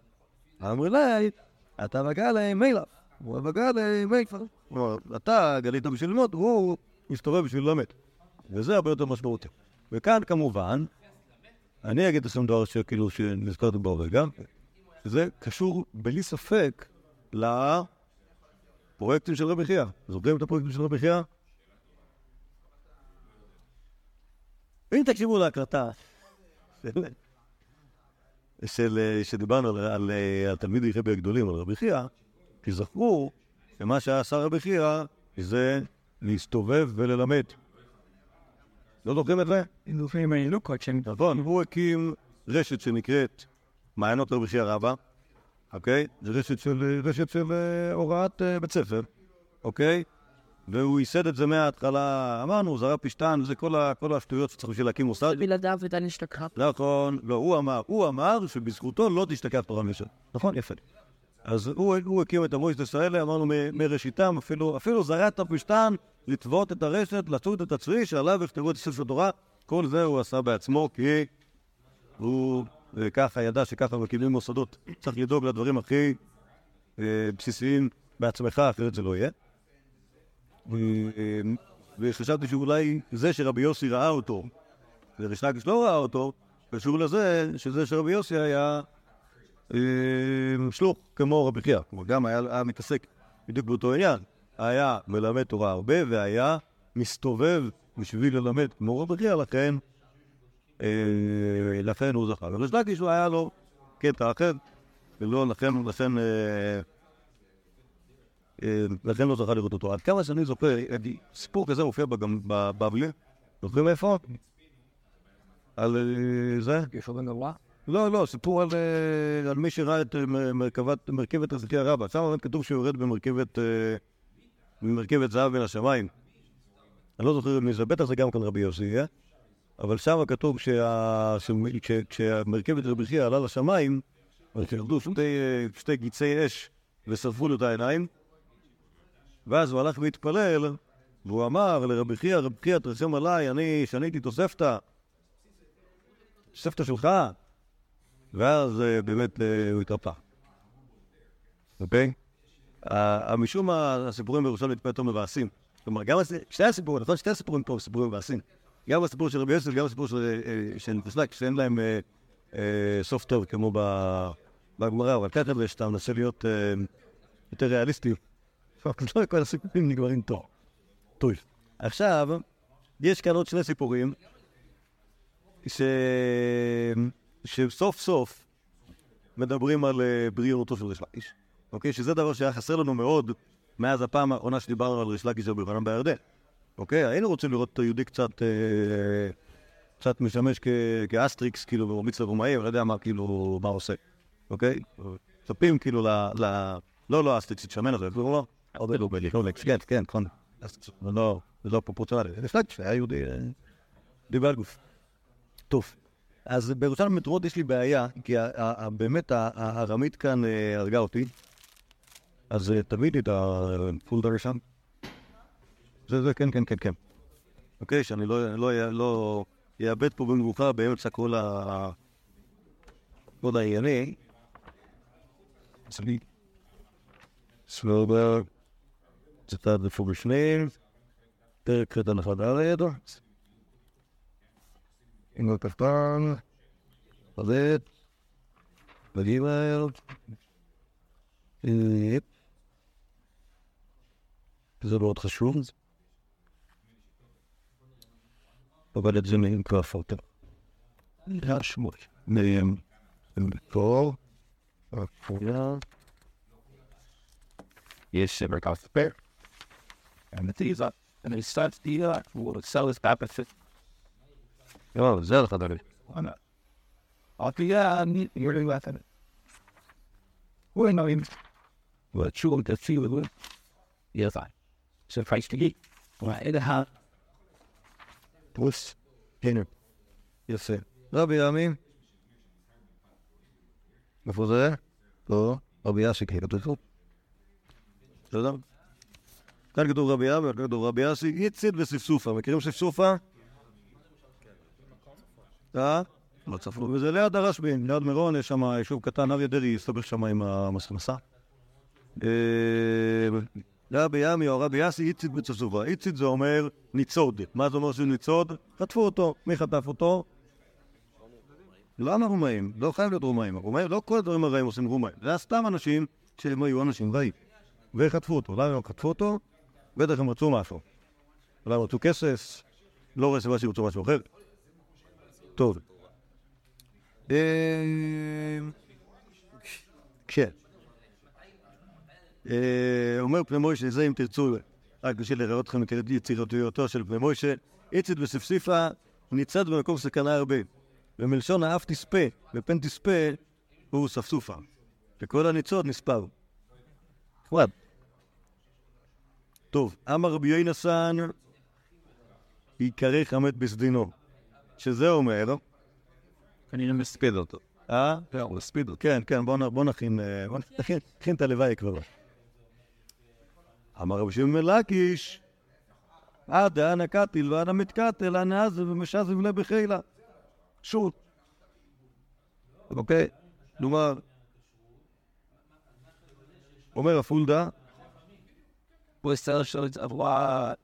אמר לי, אתה בגלי מילף, הוא בגלי מילף. כלומר, אתה גלית בשביל ללמוד, הוא הסתובב בשביל ללמד. וזה הרבה יותר משמעותי. וכאן כמובן, אני אגיד לכם דבר שכאילו שנזכרתי בהרגע, שזה קשור בלי ספק לפרויקטים של רבי חייא. זוכרים את הפרויקטים של רבי חייא? אם תקשיבו להקלטה שדיברנו על התלמיד יחיה בגדולים, על רבי חייא, תזכרו שמה שעשה רבי חייא זה להסתובב וללמד. לא זוכרים את זה? זוכרים את זה. נכון, הוא הקים רשת שנקראת מעיינות רבי חייא רבא, אוקיי? זה רשת של הוראת בית ספר, אוקיי? והוא ייסד את זה מההתחלה, אמרנו, הוא זרע פשטן, זה כל השטויות שצריך בשביל להקים מוסד. בלעדיו אתה נשתכח. נכון, לא, הוא אמר, הוא אמר שבזכותו לא תשתכח תורה משל. נכון, יפה. אז הוא הקים את המועצת ישראל, אמרנו מראשיתם, אפילו זרע את הפשטן, לטוות את הרשת, לצות את הצרי, שעליו יכתבו את ספר תורה, כל זה הוא עשה בעצמו, כי הוא ככה ידע שככה מקימים מוסדות. צריך לדאוג לדברים הכי בסיסיים בעצמך, אחרת זה לא יהיה. וחשבתי שאולי זה שרבי יוסי ראה אותו וריש לקיש לא ראה אותו קשור לזה שזה שרבי יוסי היה שלוח כמו רבי חייא, כמו גם היה מתעסק בדיוק באותו עניין, היה מלמד תורה הרבה והיה מסתובב בשביל ללמד כמו רבי חייא, לכן לכן הוא זכה. וריש לקיש לא היה לו קטע אחר ולא לכן לכן לכן לא צריכה לראות אותו. עד כמה שאני זוכר, סיפור כזה הופיע גם בבבלי. זוכרים איפה? על זה? ישו בן גברה? לא, לא, סיפור על מי שראה את מרכבת רזקי הרבה. שם באמת כתוב שהוא יורד במרכבת זהב בין השמיים. אני לא זוכר מי זה, בטח זה גם כאן רבי יוסי, אבל שם כתוב כשהמרכבת רבי חייא עלה לשמיים, ירדו שתי גיצי אש ושרפו לו את העיניים, ואז הוא הלך והתפלל, והוא אמר לרבי חייא, רבי חייא תרחם עליי, אני שניתי את סבתא, סבתא שלך, ואז באמת הוא התרפא. אוקיי? משום הסיפורים בירושלים נתפלא יותר מבאסים. כלומר, גם שתי הסיפורים, נכון? שתי הסיפורים פה סיפורים מבאסים. גם הסיפור של רבי יוסי, גם הסיפור של ריש לקיש, שאין להם סוף טוב כמו בגמרא, אבל ככה שאתה מנסה להיות יותר ריאליסטי. לא כל הסיפורים נגמרים טוב. טוב. עכשיו, יש כאן עוד שני סיפורים שסוף סוף מדברים על בריאותו של ריש לקיש. אוקיי? שזה דבר שהיה חסר לנו מאוד מאז הפעם האחרונה שדיברנו על ריש לקיש ביוחנן בירדן. אוקיי? היינו רוצים לראות את היהודי קצת קצת משמש כאסטריקס, כאילו, מרמיץ לרומאים, לא יודע מה, כאילו, מה עושה. אוקיי? צפים כאילו ל... לא, לא, אסטריקס תשמן הזה, לא, לא. עוד לא בלי, לא, כן, כן, כן. לא, זה לא פרופורציונלי. ריש לקיש היה יהודי, יהודי בעל גוף. טוב. אז בירושלים המטרות יש לי בעיה, כי באמת הארמית כאן הרגה אותי. אז תביא לי את הפולדר שם. זה, זה, כן, כן, כן, כן. אוקיי, שאני לא יאבד פה במבוכה באמצע כל ה... כל הענייני. אצלי. סבבה, זה תעד לפור בשניים, פרק קטן אחד על הידו, עם עוד קטן, פרדת, בגימל, זה מאוד חשוב, אבל את זה נעים כבר פורטר. נראה שמות, נעים, נעים, נעים, נעים, נעים, נעים, נעים, יש מרכז ספר. המתיזה, אני הסתתי לה, הוא רוצה לספר פשוט. יאללה, זה לך דורי. אני. עטייה, אני יורד ואתן. הוא אינו עם. ותשוב תציב ול. יזע. שפייסטי. ואידהה. פוס. הנה. יפה. רבי ימים. מפוזר? לא. רבי אסי כאילו תצאו. תודה. כאן כתוב רבי אבא, כאן כתוב רבי אסי, יצית וספסופה. מכירים ספסופה? אה? לא צפלו. וזה ליד הרשבין, ליד מירון, יש שם יישוב קטן, אריה דרעי, הסתבר שם עם המסנסה. רבי ימי או רבי אסי, יצית וספסופה. יצית זה אומר ניצוד. מה זה אומר שזה ניצוד? חטפו אותו. מי חטף אותו? למה רומאים? לא חייב להיות רומאים. הרומאים, לא כל הדברים הרעים עושים רומאים. זה סתם אנשים שהם היו אנשים רעים. וחטפו אותו. למה הם חטפו אותו? בטח הם רצו משהו. למה רצו כסס? לא רצו משהו, רצו משהו אחר. טוב. כן. אומר פני מוישה, זה אם תרצו, רק בשביל לראות אתכם מכירת יצירתיותו של פני מוישה, יצית וספסיפה ניצד במקום סכנה הרבה. ומלשון האף תספה, ופן תספה הוא ספסופה. וכל הניצוד נספר. וואד. טוב, אמר רבי יוינסן, יקרא חמת בסדינו. שזה אומר... כנראה מספיד אותו. אה? לא, מספיד אותו. כן, כן, בואו נכין... בואו נכין את הלוואי כבר. אמר רבי שמעון לקיש, עד אנה קטיל ועד המתקטל, אנה עזב ומשעזב לה בחילה. שוט. אוקיי? כלומר, אומר הפולדה, פוסטר של אברהם,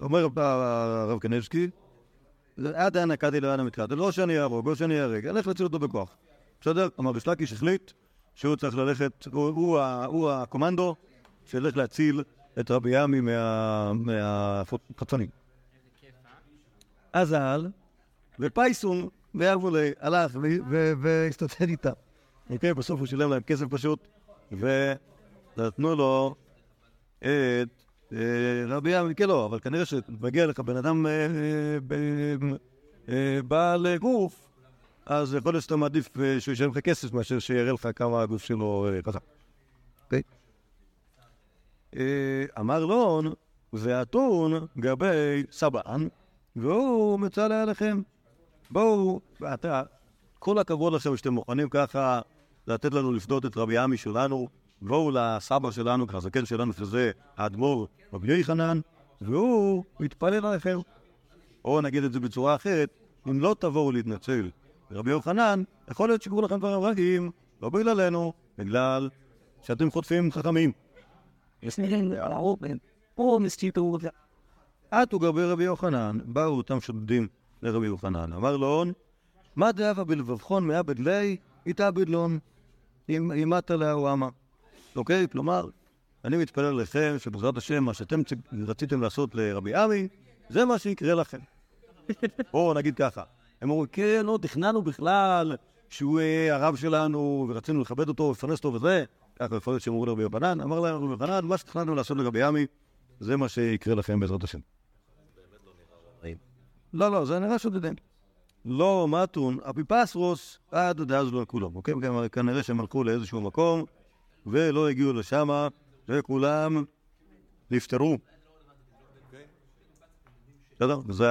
אומר הרב קניבסקי, עד אין הקאדי לאן המתקאדי, לא שאני אהרוג, לא שאני אהרג, אני הולך להציל אותו בכוח. בסדר? אמר ריש לקיש החליט שהוא צריך ללכת, הוא הקומנדו, שילך להציל את רבי ימי מהחצונים. אז העל, ופייסון וארבולי הלך והסתתן איתם. אוקיי, בסוף הוא שילם להם כסף פשוט, ונתנו לו את רבי ימי, כן לא, אבל כנראה שמגיע לך בן אדם בעל גוף, אז יכול להיות שאתה מעדיף שהוא ישלם לך כסף מאשר שיראה לך כמה הגוף שלו חזק. אוקיי? אמר לון, זה אתון גבי סבאן, והוא מצא להלכם. בואו, אתה, כל הכבוד לכם שאתם מוכנים ככה לתת לנו לפדות את רבי ימי שלנו, בואו לסבא שלנו, כחזקן שלנו, שזה האדמו"ר רבי יוחנן, והוא מתפלל עליכם. או נגיד את זה בצורה אחרת, אם לא תבואו להתנצל רבי יוחנן, יכול להיות שקרו לכם דברים רעים, לא בגללנו, בגלל שאתם חוטפים חכמים. עתו גבי רבי יוחנן, באו אותם שודדים לרבי יוחנן, אמר לון, מה דאבה בלבבכון מעבד לי, התעבד לון, אימת עליה הוא אמר. אוקיי, כלומר, אני מתפלל לכם שבעזרת השם, מה שאתם רציתם לעשות לרבי ימי, זה מה שיקרה לכם. או נגיד ככה, הם אומרים, כן, לא תכננו בכלל שהוא הרב שלנו, ורצינו לכבד אותו, לפרנס אותו וזה, ככה לפרנס שמורו לרבי יוחנן, אמר להם רבי יוחנן, מה שתכננו לעשות לרבי ימי, זה מה שיקרה לכם בעזרת השם. לא, לא, זה נראה שודדים. לא, מאתון, אפיפסרוס, עד הדעה זו לא כולם. אוקיי? כנראה שהם הלכו לאיזשהו מקום, ולא הגיעו לשם, וכולם נפטרו. בסדר? זה,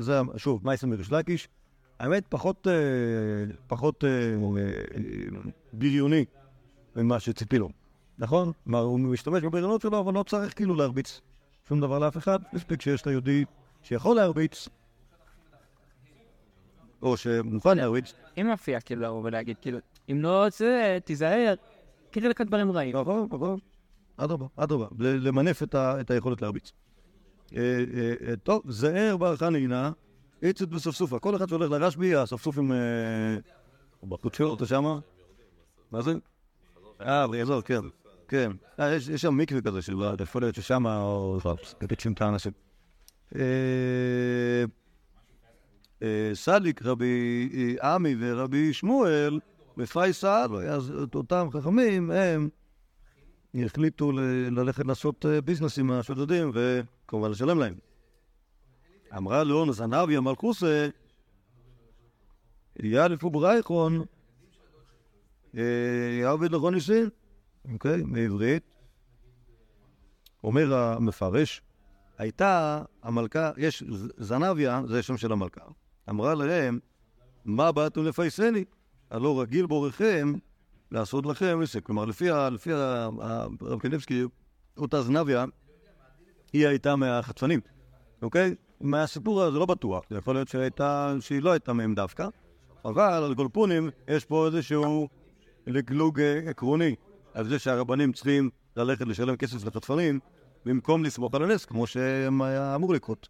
זה, שוב, מה יסמיר ריש לקיש? האמת, פחות, פחות בריוני ממה שציפי לו. נכון? הוא משתמש בבריונות שלו, אבל לא צריך כאילו להרביץ. שום דבר לאף אחד, מספיק שיש ליהודי שיכול להרביץ, או שמוכן להרביץ. אם מפיע כאילו להרוב ולהגיד, כאילו, אם לא רוצה, תיזהר, תראה לכאן דברים רעים. נכון, נכון. עד רבה, עד רבה. למנף את היכולת להרביץ. טוב, זהר בערכה נהינה, יצית בספסופה. כל אחד שהולך לרשב"י, הספסופים... בחודשו אותה שמה? מה זה? אה, בריאזור, כן. כן. יש שם מקווה כזה של דפולת ששמה, או קפיצים את האנשים. סליק, רבי עמי ורבי שמואל בפייסל, אז אותם חכמים הם החליטו ללכת לעשות ביזנס עם השודדים, וכמובן לשלם להם. אמרה לאון זנביה מלכוסה, יא לפוברייכון, יא עובד לכון ניסין, אוקיי, מעברית. אומר המפרש, הייתה המלכה, יש זנביה, זה שם של המלכה, אמרה להם, מה באתם לפייסני? הלא רגיל בורכם לעשות לכם עסק. כלומר, לפי הרב קניבסקי, אותה זנביה, היא הייתה מהחטפנים, אוקיי? מהסיפור הזה לא בטוח, זה יכול להיות שהיא לא הייתה מהם דווקא, אבל על גולפונים יש פה איזשהו לגלוג עקרוני, על זה שהרבנים צריכים ללכת לשלם כסף לחטפנים, במקום לסמוך על הנס, כמו שהם אמור לקרות.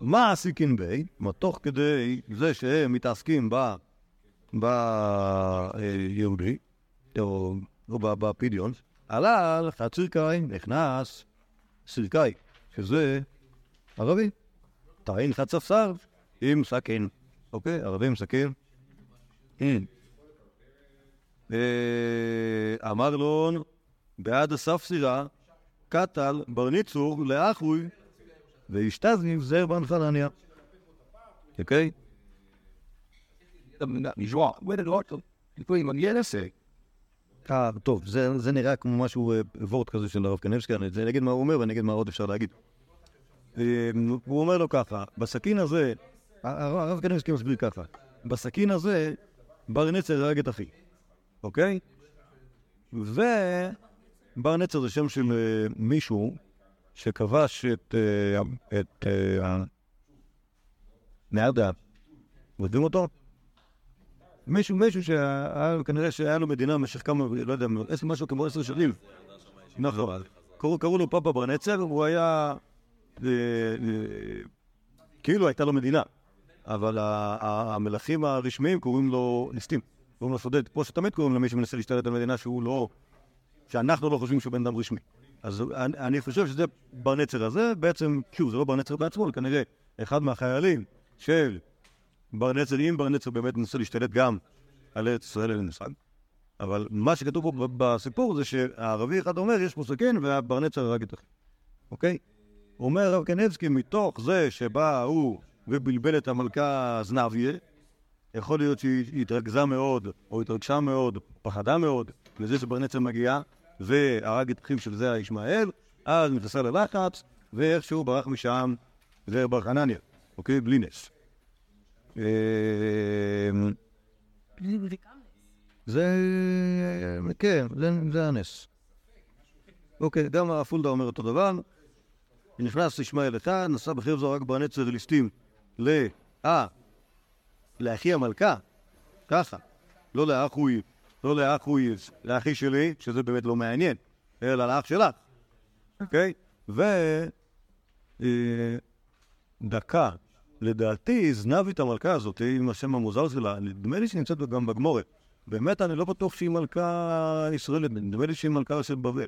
מה עסיקין בי? מתוך כדי זה שהם מתעסקים ביהודי, או בפדיון, עלה הצירקאי, נכנס סירקאי, שזה ערבי. טעין חצפסר עם סכין. אוקיי, ערבי עם סכין. אין. אמר לו, בעד אסף סירה, קטל, ברניצור, לאחוי, וישתזניב זר בנחלניה. אוקיי? נשווה, ואין לא אותו. נפועים, אני אנסה. טוב, זה נראה כמו משהו, וורט כזה של הרב קניבסקי, זה נגד מה הוא אומר, ונגד מה עוד אפשר להגיד. הוא אומר לו ככה, בסכין הזה, הרב קניבסקי מסביר ככה, בסכין הזה, ברניצר הרג את אחי. אוקיי? ובר נצר זה שם של מישהו שכבש את את נהרדה, מודדים אותו? מישהו, מישהו שכנראה שהיה לו מדינה במשך כמה, לא יודע, משהו כמו עשר שנים. נכון. קראו לו פאפה בר נצר, הוא היה כאילו הייתה לו מדינה, אבל המלכים הרשמיים קוראים לו נסתים. קוראים לו סודד, פה שתמיד קוראים למי שמנסה להשתלט על מדינה שהוא לא, שאנחנו לא חושבים שהוא בן אדם רשמי. אז אני, אני חושב שזה בר נצר הזה, בעצם, שוב, זה לא בר נצר בעצמו, כנראה אחד מהחיילים של בר נצר, אם בר נצר באמת מנסה להשתלט גם על ארץ ישראל לנסד. אבל מה שכתוב פה בסיפור זה שהערבי אחד אומר, יש פה סכין, והבר נצר הרג את אחי. אוקיי? אומר הרב קניבסקי, מתוך זה שבא הוא ובלבל את המלכה זנביה, יכול להיות שהיא התרגזה מאוד, או התרגשה מאוד, פחדה מאוד, לזה שבר נצר מגיעה, והרג את אחיו של זה הישמעאל, אז נכנסה ללחץ, ואיכשהו ברח משם, זה בר חנניה, אוקיי? בלי נס. זה... כן, זה הנס. אוקיי, גם הפולדה אומר אותו דבר, נכנס ישמעאל אחד, נסע בחיוב זו רק בר נצר ליסטים, לאה, לאחי המלכה, ככה, לא לאח הוא, לא לאח הוא, לאחי שלי, שזה באמת לא מעניין, אלא לאח שלך, אוקיי? ודקה, לדעתי, זנבית המלכה הזאת, עם השם המוזר שלה, נדמה לי שנמצאת גם בגמורת, באמת אני לא בטוח שהיא מלכה ישראלית, נדמה לי שהיא מלכה של בבל.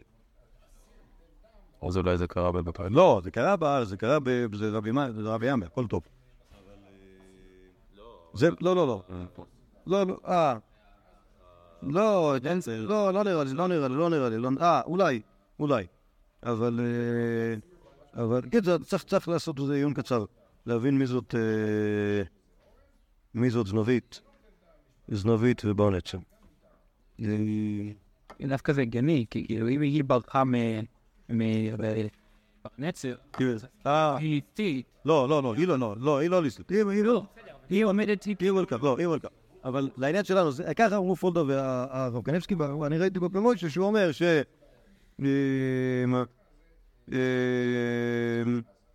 או זה אולי זה קרה בבבל? לא, זה קרה בארץ, זה קרה ברבי ימיה, הכל טוב. זה, לא, לא, לא. לא, לא, אה. לא, לא, לא נראה לי, לא נראה לי, לא נראה לי, לא, אה, אולי, אולי. אבל, אבל, כן, צריך, צריך לעשות איזה עיון קצר, להבין מי זאת, מי זאת זנבית, זנבית ובר נצר. דווקא זה הגיוני, כי אם היא ברחה מבר נצר, היא איתי. לא, לא, לא, היא לא, לא, היא לא ליסלית, היא לא. היא עומדת איתי. היא וולקה, לא, היא וולקה. אבל לעניין שלנו, ככה אמרו פולדה והרב קניבסקי, אני ראיתי בפלמוד שהוא אומר ש...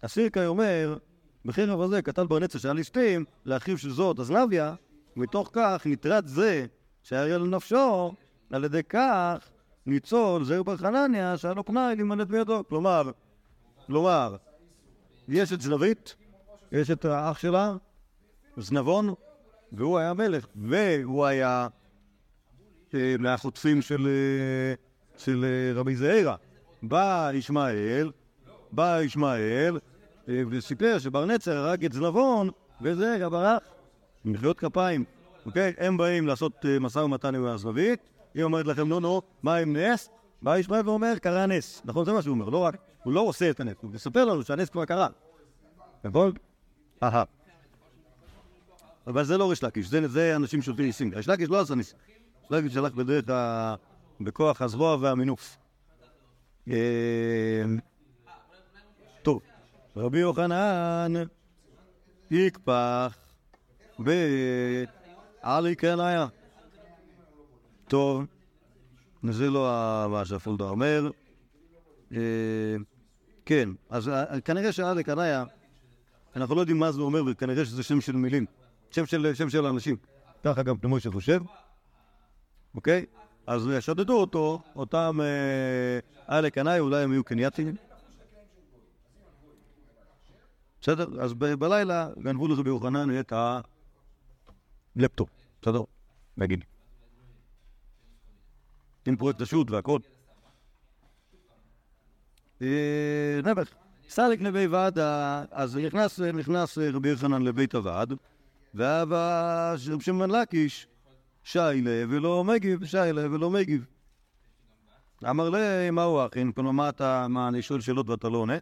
הסירקאי אומר, בחיר רב הזה, קטל בר נצר שהיה ליסטים, לאחיו של זאת, הזנביה, מתוך כך נטרד זה שהיה לנפשו, על ידי כך ניצול זר בר חנניה, שהיה לו פנאי להימנט מידו. כלומר, כלומר, יש את זנבית, יש את האח שלה, זנבון, והוא היה מלך, והוא היה מהחוטפים של, של רבי זעירה. בא ישמעאל, בא ישמעאל, וסיפר שבר נצר הרג את זנבון, וזה ברח, מחיאות כפיים. אוקיי? הם באים לעשות מסע ומתן עם הזנבית, היא אומרת לכם, לא, לא, מה עם נס? בא ישמעאל ואומר, קרה נס. נכון, זה מה שהוא אומר, לא רק, הוא לא עושה את הנס, הוא מספר לנו שהנס כבר קרה. נכון? אהה. אבל זה לא ריש לקיש, זה, זה אנשים שולטים ניסים. ריש לקיש לא עשה ניסים. ריש לקיש שלח בדרך ה... בכוח הזרוע והמינוף. טוב. רבי יוחנן יקפח ועלי קניה. טוב. זה לא מה שהפולדה אומר. כן, אז כנראה שעלי קניה, אנחנו לא יודעים מה זה אומר, וכנראה שזה שם של מילים. שם של, שם של אנשים. ככה גם פנימוי שחושב. אוקיי? אז ישדדו אותו, אותם עלי קנאי, אולי הם יהיו קנייתים. בסדר? אז בלילה גנבו לרבי יוחנן את הלפטופ. בסדר? נגיד. עם פרויקט השו"ת והכל. נבח. סליק נבי ועד, אז נכנס רבי יוחנן לבית הוועד, ואבא שמעון לקיש, שיילה ולא מגיב, שיילה ולא מגיב. אמר לה, מהו אחין? כלומר, מה אתה, מה אני שואל שאלות ואתה לא עונה?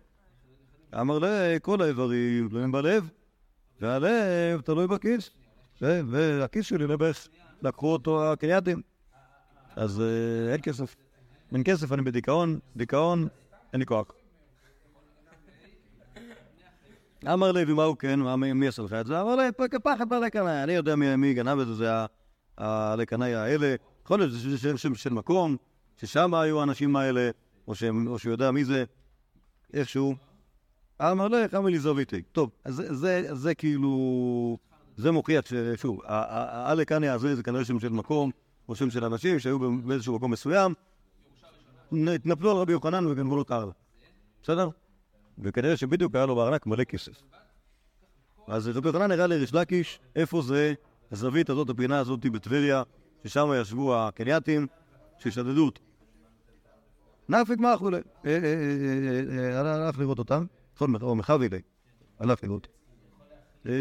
אמר לה, כל האיברים תלויים בלב, והלב תלוי בכיס, והכיס שלי נבס, לקחו אותו הקנייתים. אז אין כסף. אין כסף, אני בדיכאון, דיכאון, אין לי כוח. אמר לה, ומה הוא כן? מי עשה לך את זה? אמר לה, פחד בעלי קנאי, אני יודע מי גנב את זה, זה היה... העלי קנאי האלה, יכול להיות שזה שם, שם של מקום, ששם היו האנשים האלה, או, שהם, או שהוא יודע מי זה, איכשהו. אמר לה, חמי לי זוויתי. טוב, אז זה, זה, זה כאילו, זה מוכיח ששוב, העלי קנאי הזה זה כנראה שם של מקום, או שם של אנשים שהיו באיזשהו מקום מסוים, התנפלו על רבי יוחנן וגנבו לו את הארנק. בסדר? וכנראה שבדיוק היה לו בארנק מלא כסף. אז רבי יוחנן הראה לריש לקיש, איפה זה? הזווית הזאת, הפינה הזאת בטבריה, ששם ישבו הקנייתים, שישדדו אותם. נאפיק מה אכולה? הלך לראות אותם, או מחבי לי, הלך לראות.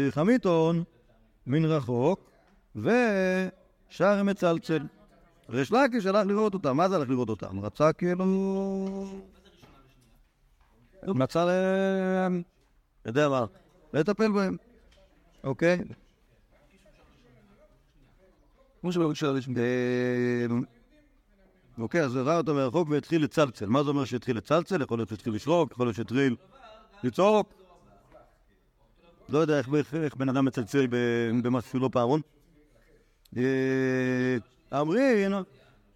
חמיתון, מן רחוק, ושר מצלצל. ריש לקיש הלך לראות אותם, מה זה הלך לראות אותם? רצה כאילו... מצא להם, יודע מה, לטפל בהם. אוקיי? כמו שבאמת של הריש... אוקיי, אז ראה אותו מרחוק והתחיל לצלצל. מה זה אומר שהתחיל לצלצל? יכול להיות שהתחיל לשרוק, יכול להיות שהתחיל לצעוק. לא יודע איך בן אדם מצלצל במשהו לא פערון. אמרין,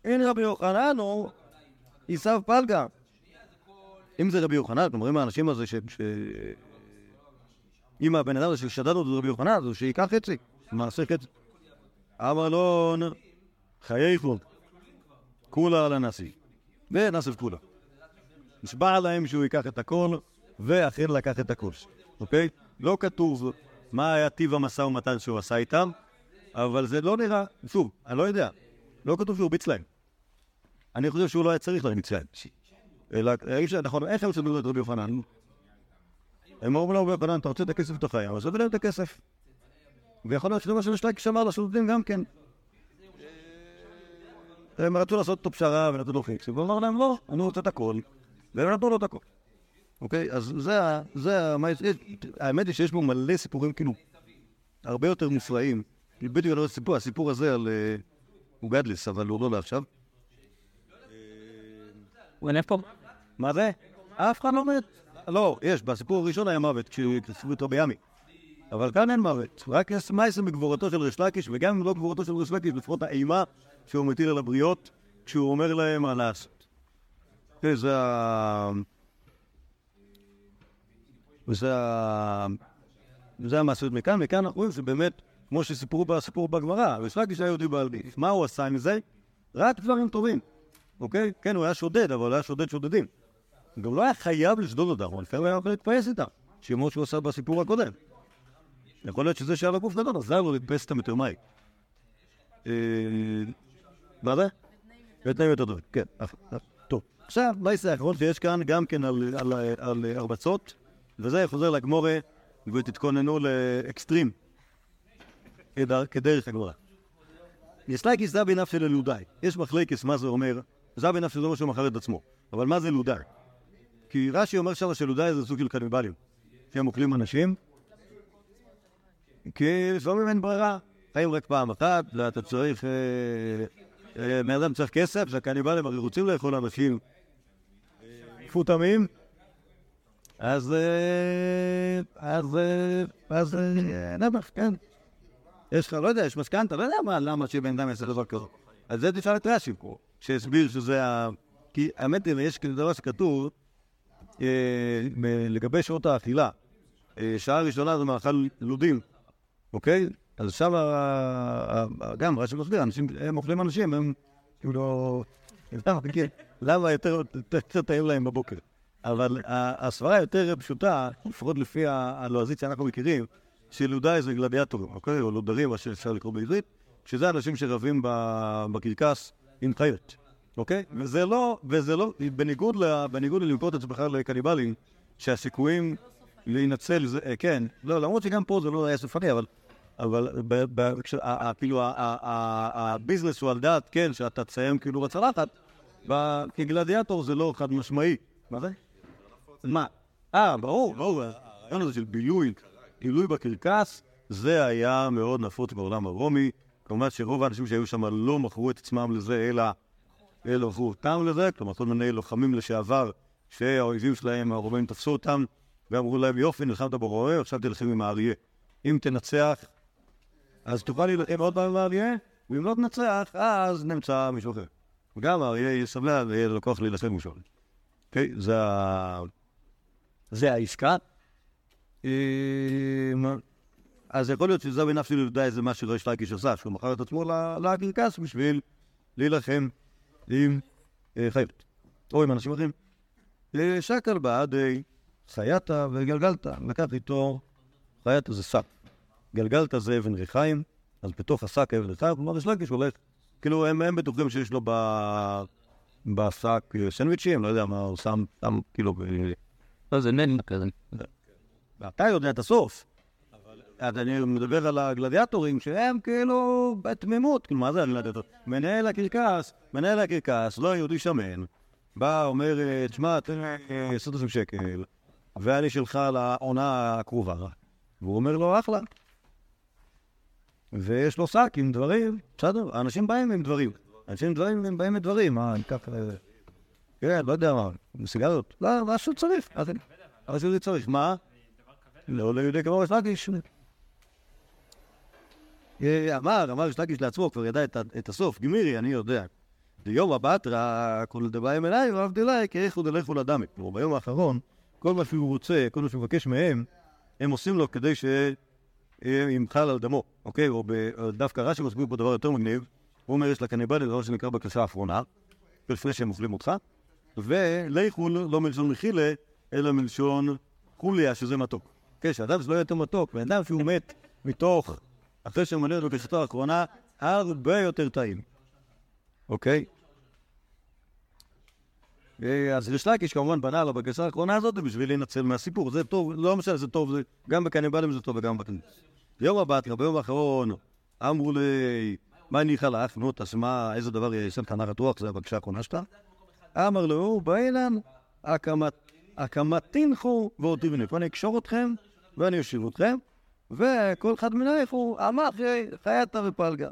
אין רבי יוחנן או עשיו פלגה. אם זה רבי יוחנן, כלומר, אם האנשים הזה ש... אם הבן אדם הזה ששדד אותו רבי יוחנן, זה שיקח חצי, מעשה חצי. אמר לו, חייכו, כולה על הנשיא, ונשב כולה. נשבע להם שהוא ייקח את הכל, ואחר לקח את הכל. אוקיי? לא כתוב מה היה טיב המסע ומתן שהוא עשה איתם, אבל זה לא נראה, שוב, אני לא יודע, לא כתוב שהוא ביץ להם. אני חושב שהוא לא היה צריך להם מצלם. אלא, נכון, איך הם שדדו את רבי יוחנן? הם אומרים לו, רבי יוחנן, אתה רוצה את הכסף תוך הים, אז זה בלהם את הכסף. ויכול להיות שזה מה שריש לקיש אמר לשודדים גם כן. הם רצו לעשות אותו פשרה ונתנו לו חיקס, והוא אמר להם לא, אני רוצה את הכל, והם נתנו לו את הכל. אוקיי, אז זה, האמת היא שיש בו מלא סיפורים כאילו, הרבה יותר מופלאים. בדיוק לא סיפור, הסיפור הזה על, הוא גדלס, אבל הוא לא לעכשיו. הוא ענף פה. מה זה? אף אחד לא מת. לא, יש, בסיפור הראשון היה מוות, כשהוא סיפור יותר בימי. אבל כאן אין מוות, רק יש מייסם בגבורתו של ריש לקיש, וגם אם לא בגבורתו של ריש לקיש, לפחות האימה שהוא מטיל על הבריות, כשהוא אומר להם מה לעשות. זה ה... וזה ה... זה המעשיות מכאן, מכאן אנחנו רואים שבאמת, כמו שסיפרו בסיפור בגמרא, ריש לקיש היה יהודי בעל דין. מה הוא עשה עם זה? רק דברים טובים, אוקיי? כן, הוא היה שודד, אבל היה שודד שודדים. גם לא היה חייב לשדוד אותם, הוא לפעמים היה יכול להתפייס איתם, שימות שהוא עשה בסיפור הקודם. יכול להיות שזה שעל הגוף גדול, אז זה לא להתפס את המטרמי. מה זה? ותנאים יותר דברים, כן. טוב. עכשיו, מייסה האחרון שיש כאן גם כן על הרבצות, וזה חוזר לגמורה, ותתכוננו לאקסטרים, כדרך הגמורה. יש לייקס זה בנפש של לודאי. יש מחלקס מה זה אומר, זה בנפש זה אומר שהוא מחר את עצמו. אבל מה זה לודאי? כי רש"י אומר שם שלודאי זה סוג של קניבלים. שהם אוכלים אנשים. כי לפעמים אין ברירה. חיים רק פעם אחת, ואתה צריך... מאדם צריך כסף, זה קניבלים, הרי רוצים לאכול אנשים. פוטמים. אז... אז... אז... נמח, כן. יש לך, לא יודע, יש משכנתה, לא יודע למה שבן אדם יעשה דבר כזה. אז זה תשאל את רש"י, שהסביר שזה ה... כי האמת היא, יש דבר שכתוב לגבי שעות האכילה. שעה ראשונה זה מאכל לודים, אוקיי? אז שם גם רש"י מסביר, הם אוכלים אנשים, הם כאילו... למה יותר טעים להם בבוקר? אבל הסברה יותר פשוטה, לפחות לפי הלועזית שאנחנו מכירים, שלודאי זה גלדיאטורים, אוקיי? או לודרים, מה שאפשר לקרוא בעברית, שזה אנשים שרבים בקרקס עם חיית, אוקיי? וזה לא, וזה לא, בניגוד ללמכור את עצמך לקניבלים, שהסיכויים להינצל, כן, לא, למרות שגם פה זה לא היה סופני, אבל, אבל, כאילו, הביזנס הוא על דעת, כן, שאתה תסיים כאילו רצלחת, כגלדיאטור זה לא חד משמעי. מה זה? מה? אה, ברור, ברור, הרעיון הזה של בילוי, עילוי בקרקס, זה היה מאוד נפוץ בעולם הרומי. כלומר שרוב האנשים שהיו שם לא מכרו את עצמם לזה, אלא אלא מכרו אותם לזה. כלומר, כל מיני לוחמים לשעבר שהאויבים שלהם, הרומאים, תפסו אותם ואמרו להם, יופי, נלחמת ברומא, עכשיו תלחם עם האריה. אם תנצח, אז תוכל להילחם עוד פעם עם האריה, ואם לא תנצח, אז נמצא מישהו אחר. וגם האריה יהיה סבלה ויהיה לוקח להילחם מישהו. אוקיי, זה העסקה. אז יכול להיות שזה בנפשי לודאי זה מה שריש לקיש עשה, שהוא מכר את עצמו לקרקס בשביל להילחם עם חיות או עם אנשים אחרים. שקל בעדי חייתה וגלגלתה, לקח איתו, חייתה זה שק, גלגלתה זה אבן ריחיים, אז בתוך השק אבן ריחיים, כלומר ריש לקיש הולך, כאילו הם בטוחים שיש לו בשק סנדוויצ'ים, לא יודע מה הוא שם, כאילו לא, זה נן כזה. אתה יודע את הסוף, אבל אני מדבר על הגלדיאטורים שהם כאילו בתמימות, כאילו מה זה הגלדיאטור? מנהל הקרקס, מנהל הקרקס, לא יהודי שמן, בא, אומר, תשמע, תן עשרת אלפים שקל, ואני שלך לעונה הקרובה, והוא אומר לו, אחלה. ויש לו שק עם דברים, בסדר? האנשים באים עם דברים, אנשים באים עם דברים, מה, אני ככה... כן, לא יודע מה, סיגריות, לא, מה שצריך, אבל זה צריך, מה? לא, לא יודע כמו ריש לקיש. אמר, אמר ריש לקיש לעצמו, כבר ידע את הסוף. גמירי, אני יודע. ביום הבטרה, כל דביים אליי, ואהבתי אליי, כי איך עוד הלכו לדמת. כלומר, ביום האחרון, כל מה שהוא רוצה, כל מה שהוא מבקש מהם, הם עושים לו כדי שימחל על דמו. אוקיי? או דווקא רש"י מסביר פה דבר יותר מגניב. הוא אומר, יש לקניבלים, דבר שנקרא בקלסה האחרונה, לפני שהם אוכלים אותך. ולאכול, לא מלשון מחילה, אלא מלשון חוליה, שזה מתוק. כן, שאדם שלא יהיה יותר מתוק, ואדם שהוא מת מתוך, אחרי שמנהל בקשתו האחרונה, הרבה יותר טעים. אוקיי? אז ריש לקיש כמובן בנה על הבקשה האחרונה הזאת, בשביל להינצל מהסיפור. זה טוב, לא משנה, זה טוב, גם בקניבלים זה טוב וגם בקניבלים. יום הבטרה, ביום האחרון, אמרו לי, מה ניחא לך? נו, תשמע, איזה דבר יש לך נחת רוח, זה הבקשה האחרונה שלה. אמר לו, באילן, הקמת... הקמת תינחו ועוד תבנית, ואני אקשור אתכם, ואני אשיב אתכם, וכל אחד מנהיך הוא אמר חייתה ופלגה.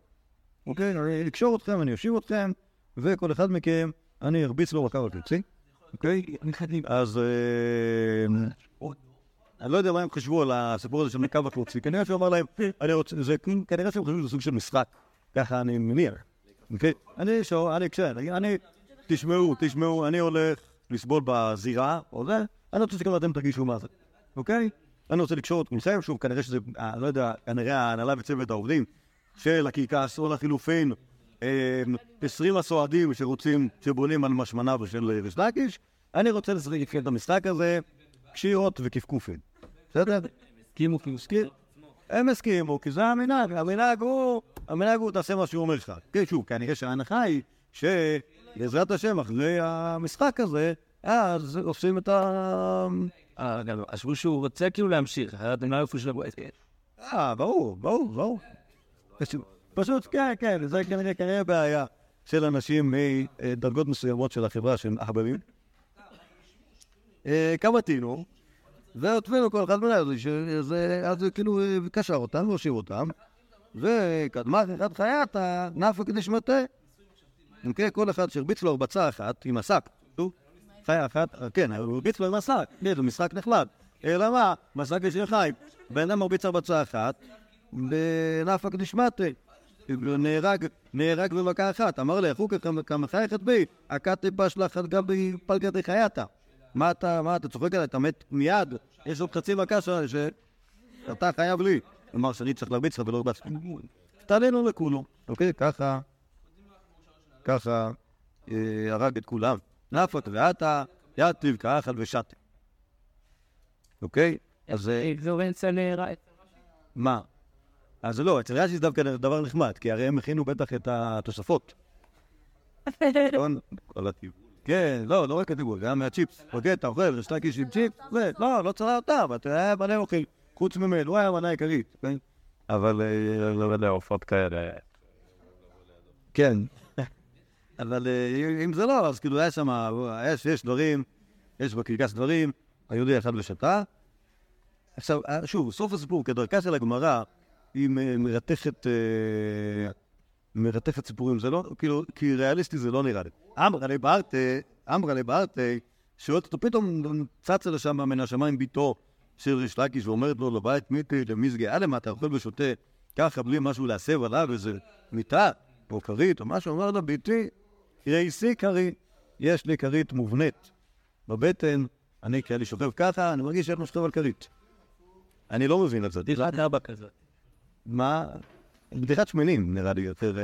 אוקיי? אני אקשור אתכם, אני אשיב אתכם, וכל אחד מכם, אני ארביץ לו רקב על פלצי. אוקיי? אז... אני לא יודע מה הם חשבו על הסיפור הזה של רקב על פלצי. כנראה שהוא אמר להם, כנראה שהם חשבו שזה סוג של משחק. ככה אני מניע. אוקיי? אני אקשור, אני אקשור, אני... תשמעו, תשמעו, אני הולך... לסבול בזירה, או זה, אני רוצה שגם אתם תרגישו מה זה, אוקיי? אני רוצה לקשור את כולכם, שוב, כנראה שזה, לא יודע, כנראה ההנהלה וצוות העובדים של הקרקס, או לחילופין, עשרים הסועדים שרוצים, שבונים על משמנה ושל ריש לקיש, אני רוצה לשחק את המשחק הזה, קשירות וכפכופים. בסדר? הסכימו כי מסכים? הם הסכימו, כי זה המנהג, המנהג הוא, המנהג הוא תעשה מה שהוא אומר לך. כן, שוב, כנראה שההנחה היא, ש... בעזרת השם, אחרי המשחק הזה, אז עושים את ה... השבוע שהוא רוצה כאילו להמשיך, אתם לא יופו שלו... אה, ברור, ברור, ברור. פשוט, כן, כן, זה כנראה כנראה בעיה של אנשים מדרגות מסוימות של החברה, של החברים. קבעתינו, והתפנו כל אחד מנהל, אז כאילו קשר אותם, הושיב אותם, וקדמת אחד חיית, נפק נשמתה. כל אחד שהרביץ לו הרבצה אחת עם הסק, חיה אחת, כן, הרביץ לו עם הסק, זה משחק נחלד. אלא מה? מסק לשיר חיים. בן אדם הרביץ הרבצה אחת, ונפק נשמתה. נהרג, נהרג במכה אחת, אמר לה, חוקר כמה חייכת בי, הכת בשלחת גם בפלגת החייתה. מה אתה, מה אתה צוחק עליי, אתה מת מיד, יש עוד חצי מכה שאתה חייב לי. אמר שאני צריך להרביץ לך ולא רבץ. תעלינו לכולו, אוקיי, ככה, ככה, הרג את כולם. נפת ואתה, יד תבקעה אחת ושתם. אוקיי? אז... זורנצה נהרה. מה? אז לא, אצל רש"י זה דווקא דבר נחמד, כי הרי הם הכינו בטח את התוספות. כל הטיבול. כן, לא, לא רק הטיבול, זה היה מהצ'יפס. אוקיי, אתה אוכל, ריש לקיש עם צ'יפס? לא, לא צרה אותם, אתה היה מנה אוכל, חוץ ממנו, הוא היה מנה עיקרית. אבל לא יודע, אופות כאלה. כן. אבל אם זה לא, אז כאילו היה שם, יש דברים, יש בקרקס דברים, היהודי אחד לשתה. עכשיו, שוב, סוף הסיפור, כדרכה של הגמרא, היא מרתכת, מרתכת סיפורים, זה לא, כאילו, כי ריאליסטי זה לא נראה לי. אמרה לבארטה, אמרה לבארטה, שואלת אותו, פתאום צצה לשם מן השמיים ביתו של ריש לקיש, ואומרת לו, לבית מיטה, למזגה, למה אתה אוכל ושותה, ככה בלי משהו להסב עליו, איזה מיטה, או כרית, או משהו, אמר לה, ביתי, ראיסי כרית, יש לי כרית מובנית בבטן, אני כאלה שוכב ככה, אני מרגיש שאתה שוכב על כרית. אני לא מבין את זה. תראה אבא כזה. מה? בדיחת שמנים נראה לי יותר...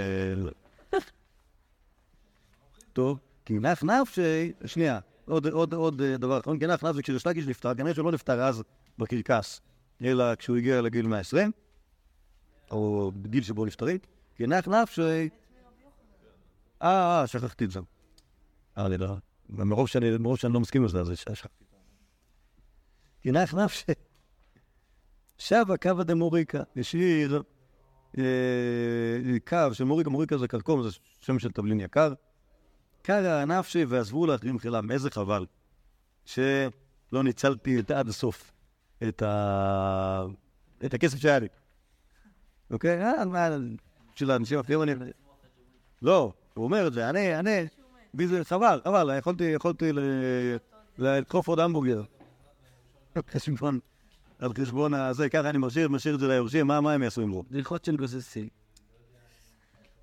טוב, כנף נף ש... שנייה, עוד, עוד, עוד דבר אחרון, כנף נף זה כשריש לקיש נפטר, כנראה שלא נפטר אז בקרקס, אלא כשהוא הגיע לגיל מאה ועשרים, או בגיל שבו נפטרים, כנף נף ש... אה, אה, שכחתי את זה. אה, אני לא... מרוב שאני, מרוב שאני לא מסכים לזה, אז שכחתי. כנף נף ש... שבה קו דמוריקה, ישיר קו של מוריקה, מוריקה זה קרקום, זה שם של תבלין יקר. קרה הנפשי ועזבו לאחרים חילם, איזה חבל, שלא ניצלתי עד הסוף את הכסף שהיה לי. אוקיי? של האנשים אחרים אני... לא, הוא אומר את זה, אני, אני, וזה חבל, חבל, יכולתי לקרוף עוד המבורגר. חשבון. על חשבון הזה, ככה אני משאיר, משאיר את זה ליורשים, מה, מה הם יעשו עם רוב? דריכות של גוזסים.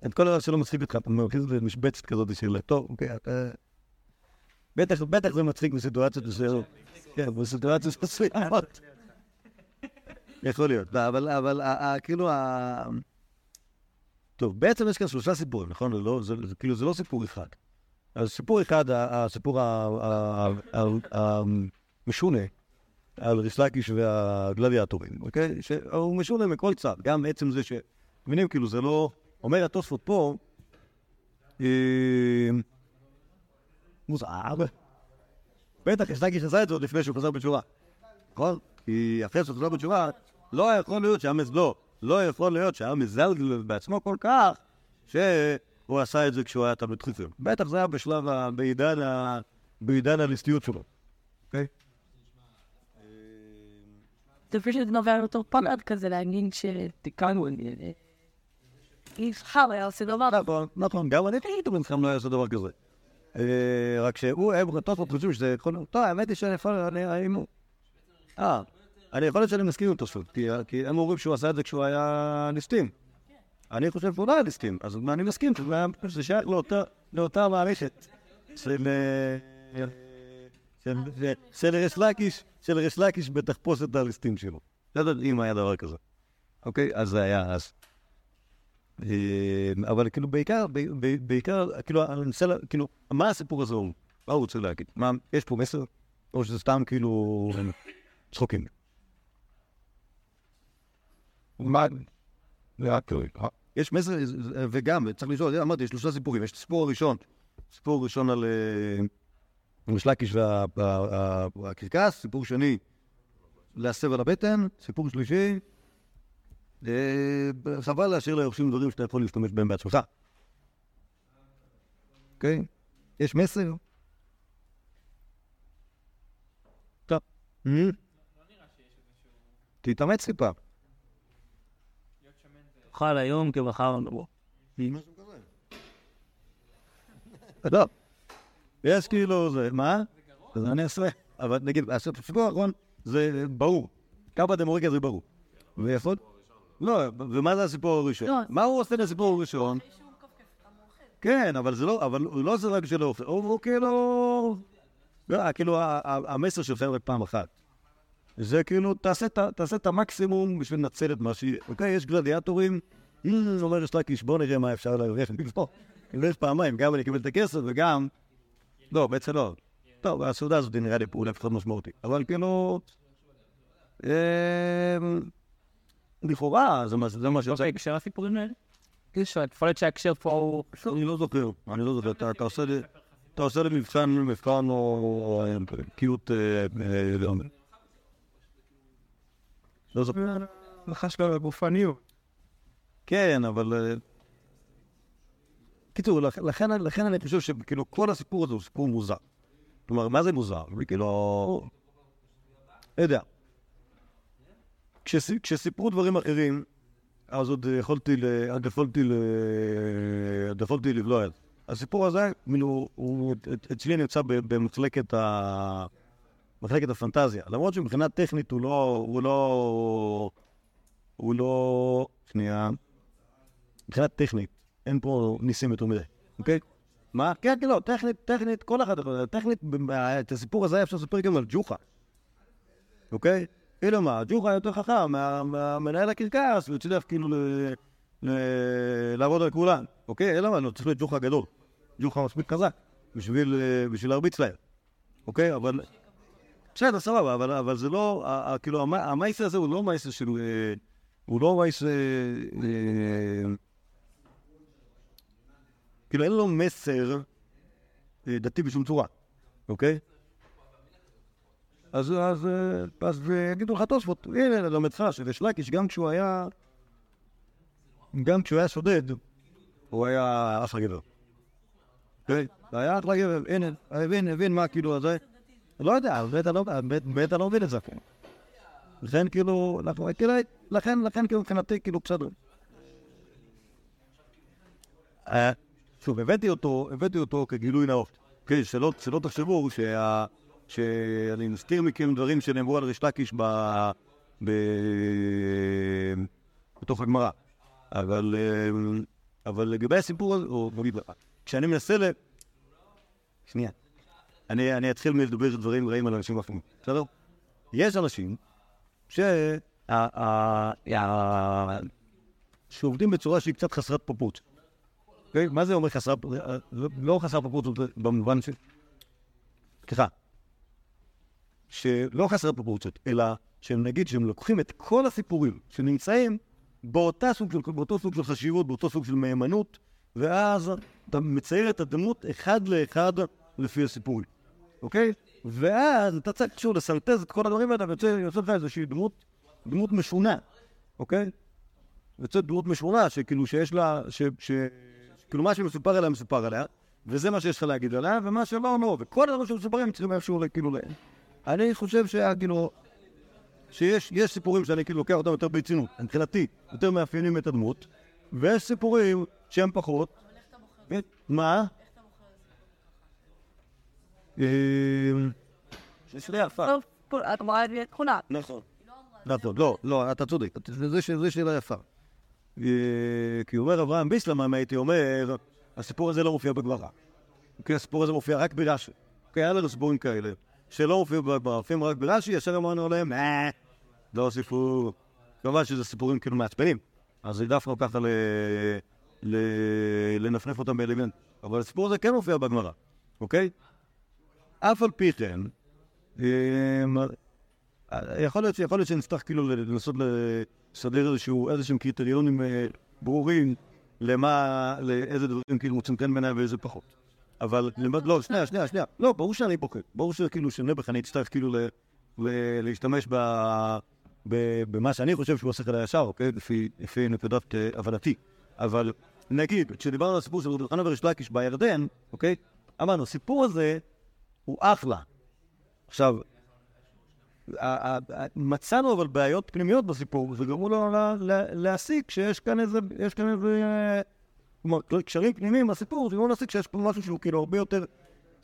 את כל הרב שלא מצחיק איתך, אתה מרחיז את זה משבצת כזאת של טוב, אוקיי, אתה... בטח, בטח זה מצחיק בסיטואציות מסוימות. כן, בסיטואציות מסוימות. יכול להיות, אבל, אבל, כאילו, ה... טוב, בעצם יש כאן שלושה סיפורים, נכון? כאילו, זה לא סיפור אחד. אז סיפור אחד, הסיפור המשונה, על ריש לקיש והגלדיאטורים, אוקיי? הוא משונה מכל צד, גם עצם זה ש... מבינים, כאילו, זה לא... אומר התוספות פה, מוזר. בטח, ריש לקיש עשה את זה עוד לפני שהוא חזר בתשובה. נכון? כי אחרי שהוא חזר בתשובה, לא יכול להיות שהיה מזלזל, לא יכול להיות שהיה מזלזל בעצמו כל כך, שהוא עשה את זה כשהוא היה תלמיד חכם. בטח זה היה בשלב, בעידן הליסטיות שלו. אוקיי? לפי שזה נובע אותו פנד כזה להגיד שתיקנו אני נבחר היה עושה דבר. נכון, נכון, גם אני הייתו בנצחם לא היה עושה דבר כזה. רק שהוא, הם תוספות חושבים שזה יכול... טוב, האמת היא שאני יכול... אה, אני יכול להיות שאני מסכים עם תוספות, כי הם אומרים שהוא עשה את זה כשהוא היה ליסטים. אני חושב שהוא לא היה ליסטים, אז אני מסכים, זה שייך לאותה מערכת. של ריש לקיש. של ריש לקיש בתחפושת את הליסטים שלו. לא יודעת אם היה דבר כזה. אוקיי? אז זה היה אז. אבל כאילו בעיקר, בעיקר, כאילו, מה הסיפור הזה הוא? מה הוא רוצה להגיד? יש פה מסר? או שזה סתם כאילו צחוקים? מה? יש מסר, וגם, צריך לשאול, אמרתי, יש שלושה סיפורים. יש את הסיפור הראשון. סיפור ראשון על... ריש לקיש והקרקס, סיפור שני, להסב על הבטן, סיפור שלישי, חבל להשאיר ליורשים דברים שאתה יכול להשתמש בהם בעצמך. אוקיי? יש מסר? טוב. לא נראה שיש איזשהו... תתאמץ סיפה. תאכל היום כבחר נבוא. משהו כזה. לא. יש כאילו זה, מה? זה גרוע. אני אעשה. אבל נגיד, השבוע האחרון זה ברור. כמה דמוריקה זה ברור. ויפה? לא, ומה זה הסיפור הראשון? מה הוא עושה לסיפור הראשון? כן, אבל זה לא, אבל הוא לא עושה רק שלא עושה. הוא כאילו... לא, כאילו המסר שאפשר רק פעם אחת. זה כאילו, תעשה את המקסימום בשביל לנצל את מה שהיא... אוקיי, יש גלדיאטורים, זאת אומרת, יש לה כשבון, נראה מה אפשר להירח. כאילו, יש פעמיים, גם אני אקבל את הכסף וגם... לא, בעצם לא. טוב, הסעודה הזאת נראה לי פעולה פחות משמעותי. אבל כאילו... לכאורה, זה מה שאני עושה. הקשר הסיפורים האלה? כאילו, את פועלת שההקשר פה הוא... אני לא זוכר, אני לא זוכר. אתה עושה לי מבחן, מבחן או קיוט... לא זוכר. לחש לגופניות. כן, אבל... קיצור, לכן אני חושב שכאילו כל הסיפור הזה הוא סיפור מוזר. כלומר, מה זה מוזר? כאילו... לא יודע. כשסיפרו דברים אחרים, אז עוד יכולתי, דפולתי לבלוע את זה. הסיפור הזה, אצלי נמצא במחלקת הפנטזיה. למרות שמבחינה טכנית הוא לא, הוא לא, הוא לא, שנייה, מבחינה טכנית, אין פה ניסים יותר מדי, אוקיי? מה? כן, לא, טכנית, טכנית, כל אחד, טכנית, את הסיפור הזה אפשר לספר גם על ג'וחה, אוקיי? כאילו מה, ג'וחה יותר חכם, מנהל הקרקס, וצליח כאילו לעבוד על כולן. אוקיי, אלא מה, צריך להיות ג'וחה גדול. ג'וחה מספיק חזק, בשביל להרביץ להם. אוקיי, אבל... בסדר, סבבה, אבל זה לא... כאילו, המייס הזה הוא לא מייס שלו... הוא לא מייס... כאילו, אין לו מסר דתי בשום צורה. אוקיי? אז יגידו לך תוספות, הנה ללמדך שריש לקיש גם כשהוא היה גם כשהוא היה שודד הוא היה אחלה גבר, היה אחלה גבר, הנה, הבין, הבין מה כאילו הזה, לא יודע, בטח לא מבין את זה, לכן כאילו, לכן כאילו מבחינתי כאילו בסדר. שוב, הבאתי אותו, הבאתי אותו כגילוי נאות, שלא תחשבו שה... שאני נזכיר מכם דברים שנאמרו על ריש לקיש בתוך הגמרא. אבל לגבי הסיפור הזה, או נגיד לך, כשאני מנסה ל... שנייה. אני אתחיל מלדבר דברים רעים על אנשים אחרים. בסדר? יש אנשים שעובדים בצורה שהיא קצת חסרת פרופורציה. מה זה אומר חסרת... לא חסרת פרופורציה במובן של... סליחה. שלא חסרת פרופורציות, אלא שהם נגיד שהם לוקחים את כל הסיפורים שנמצאים באותו סוג של חשיבות, באותו סוג של מהימנות, ואז אתה מצייר את הדמות אחד לאחד לפי הסיפורים. אוקיי? ואז אתה צריך שוב לסלטז את כל הדברים האלה, ויוצא לך איזושהי דמות, דמות משונה. אוקיי? יוצאת דמות משונה שכאילו שיש לה, שכאילו מה שמסופר עליה מסופר עליה, וזה מה שיש לך להגיד עליה, ומה שלא לא, וכל הדברים שמסופרים צריכים איפשהו כאילו להם. אני חושב שיש סיפורים שאני לוקח אותם יותר ברצינות, מבחינתי, יותר מאפיינים את הדמות, ויש סיפורים שהם פחות. אבל איך אתה בוחר? מה? איך אתה בוחר? יש לי יפה. טוב, את אמרה את תכונה. נכון. נכון, לא, לא, אתה צודק. זה שאלה יפה. כי אומר אברהם ביסלמן, הייתי אומר, הסיפור הזה לא מופיע בגמרא. כי הסיפור הזה מופיע רק ברש"י. כי היה לנו סיפורים כאלה. שלא הופיעו ברפים רק ברש"י, ישר אמרנו להם, אה, לא סיפור, כמובן שזה סיפורים כאילו מעצבנים, אז זה דווקא ככה לנפנף אותם באלמנט, אבל הסיפור הזה כן הופיע בגמרא, אוקיי? אף על פי כן, יכול להיות שנצטרך כאילו לנסות לסדר איזשהם קריטריונים ברורים למה, לאיזה דברים כאילו מוצאים כן בעיניי ואיזה פחות. אבל למד, לא, שנייה, שנייה, שנייה. לא, ברור שאני בוחר. ברור שכאילו שנבח, אני אצטרך כאילו להשתמש במה שאני חושב שהוא השכל הישר, אוקיי? לפי, לפי נקודת הבנתי. אבל נגיד, כשדיברנו על הסיפור של רבי חנניה וריש לקיש בירדן, אוקיי? אמרנו, הסיפור הזה הוא אחלה. עכשיו, מצאנו אבל בעיות פנימיות בסיפור, וגרמו לו להסיק שיש כאן איזה, יש כאן איזה, כלומר, קשרים פנימיים בסיפור, וגרמו להסיק שיש פה משהו שהוא כאילו הרבה יותר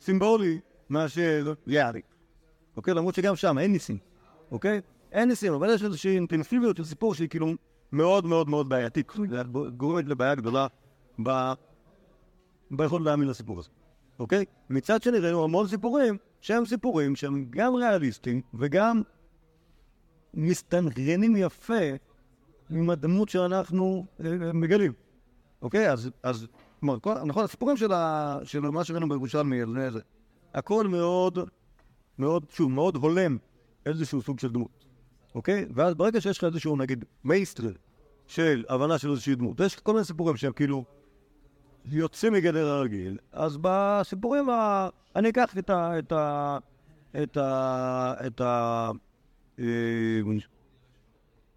סימבולי מאשר יערי. אוקיי? למרות שגם שם אין ניסים, אוקיי? אין ניסים, אבל יש איזושהי אינטנסיביות של סיפור שהיא כאילו מאוד מאוד מאוד בעייתית, גורמת לבעיה גדולה ביכולת להאמין לסיפור הזה. אוקיי? מצד שני, ראינו המון סיפורים שהם סיפורים שהם גם ריאליסטיים וגם מסתנכרנים יפה עם הדמות שאנחנו מגלים. אוקיי? אז, אז, נכון, הסיפורים של ה, של מה שראינו בירושלמי, זה, הכל מאוד, מאוד, שוב, מאוד הולם איזשהו סוג של דמות. אוקיי? ואז ברגע שיש לך איזשהו, נגיד, מייסטר של הבנה של איזושהי דמות, יש כל מיני סיפורים שהם כאילו יוצאים מגדר הרגיל, אז בסיפורים ה... אני אקח את ה... את ה... את ה... את ה...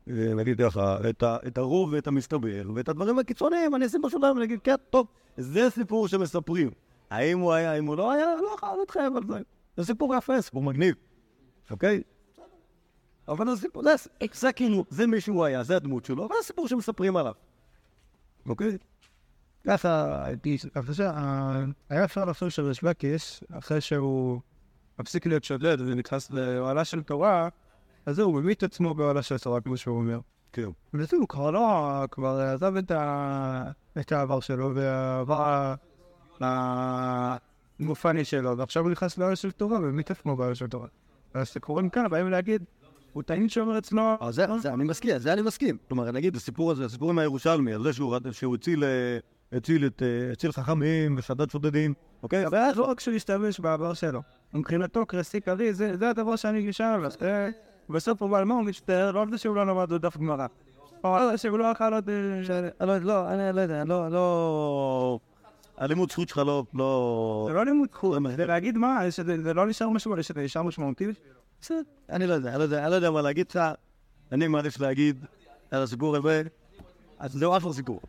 נגיד ככה, את הרוב ואת המסתבר, ואת הדברים הקיצוניים, אני אשים פשוט להם, נגיד, כן, טוב, זה סיפור שמספרים. האם הוא היה, האם הוא לא היה, לא חייב להתחייב על זה. זה סיפור יפה, סיפור מגניב. אוקיי? אבל הסיפור, זה כאילו, זה מישהו היה, זה הדמות שלו, אבל הסיפור שמספרים עליו. אוקיי? ככה, היה אפשר לעשות של ריש לקיש, אחרי שהוא הפסיק להיות שודד ונכנס לאוהלה של תורה, אז זהו, הוא ממיט עצמו באוהלה של תורה, כמו שהוא אומר. כן. וזהו, כבר לא, כבר עזב את העבר שלו, והעבר המופני שלו, ועכשיו הוא נכנס לאוהלה של תורה, וממיט עצמו באוהלה של תורה. אז שקוראים כאן, באים להגיד, הוא טעין שאומר אצלו... זה אני מסכים, זה אני מסכים. כלומר, נגיד, הסיפור הזה, הסיפור עם הירושלמי, על זה שהוא הציל חכמים ושדד שודדים, אוקיי? אבל לא רק שהוא השתמש בעבר שלו. מבחינתו, קרסי קרי, זה הדבר שאני גישה עליו. בסוף הוא בא, מה הוא מצטער? לא על זה שהוא לא נובד לדף גמרא. או על זה שהוא לא אכל עוד... לא, אני לא יודע, לא, לא... הלימוד זכות שלך לא... זה לא לימוד זכות, זה להגיד מה, זה לא נשאר משמעותי, זה נשאר משמעותי. אני לא יודע, אני לא יודע מה להגיד לך, אני מעדיף להגיד על הסיפור הזה, אז זהו אף לסיפור,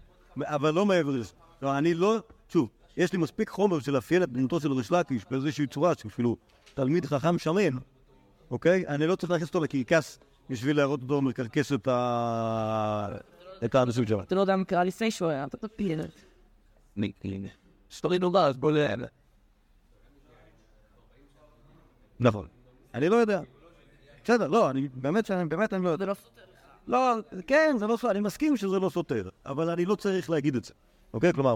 אבל לא מעבר לזה. אני לא, שוב, יש לי מספיק חומר של אפיין את דמותו של ריש לקיש באיזושהי צורה, שאפילו תלמיד חכם שמן, אוקיי? אני לא צריך להכניס אותו לקרקס בשביל להראות אותו מקרקס את האנשים שלו. אתה לא יודע מקרא לי סי שווה, אתה תפיל. נקלין. סטורי נוגע, אז בוא נראה. נכון. אני לא יודע. בסדר, לא, אני באמת שאני, באמת אני לא יודע. זה לא סותר לך. לא, כן, זה לא סותר, אני מסכים שזה לא סותר, אבל אני לא צריך להגיד את זה. אוקיי? כלומר,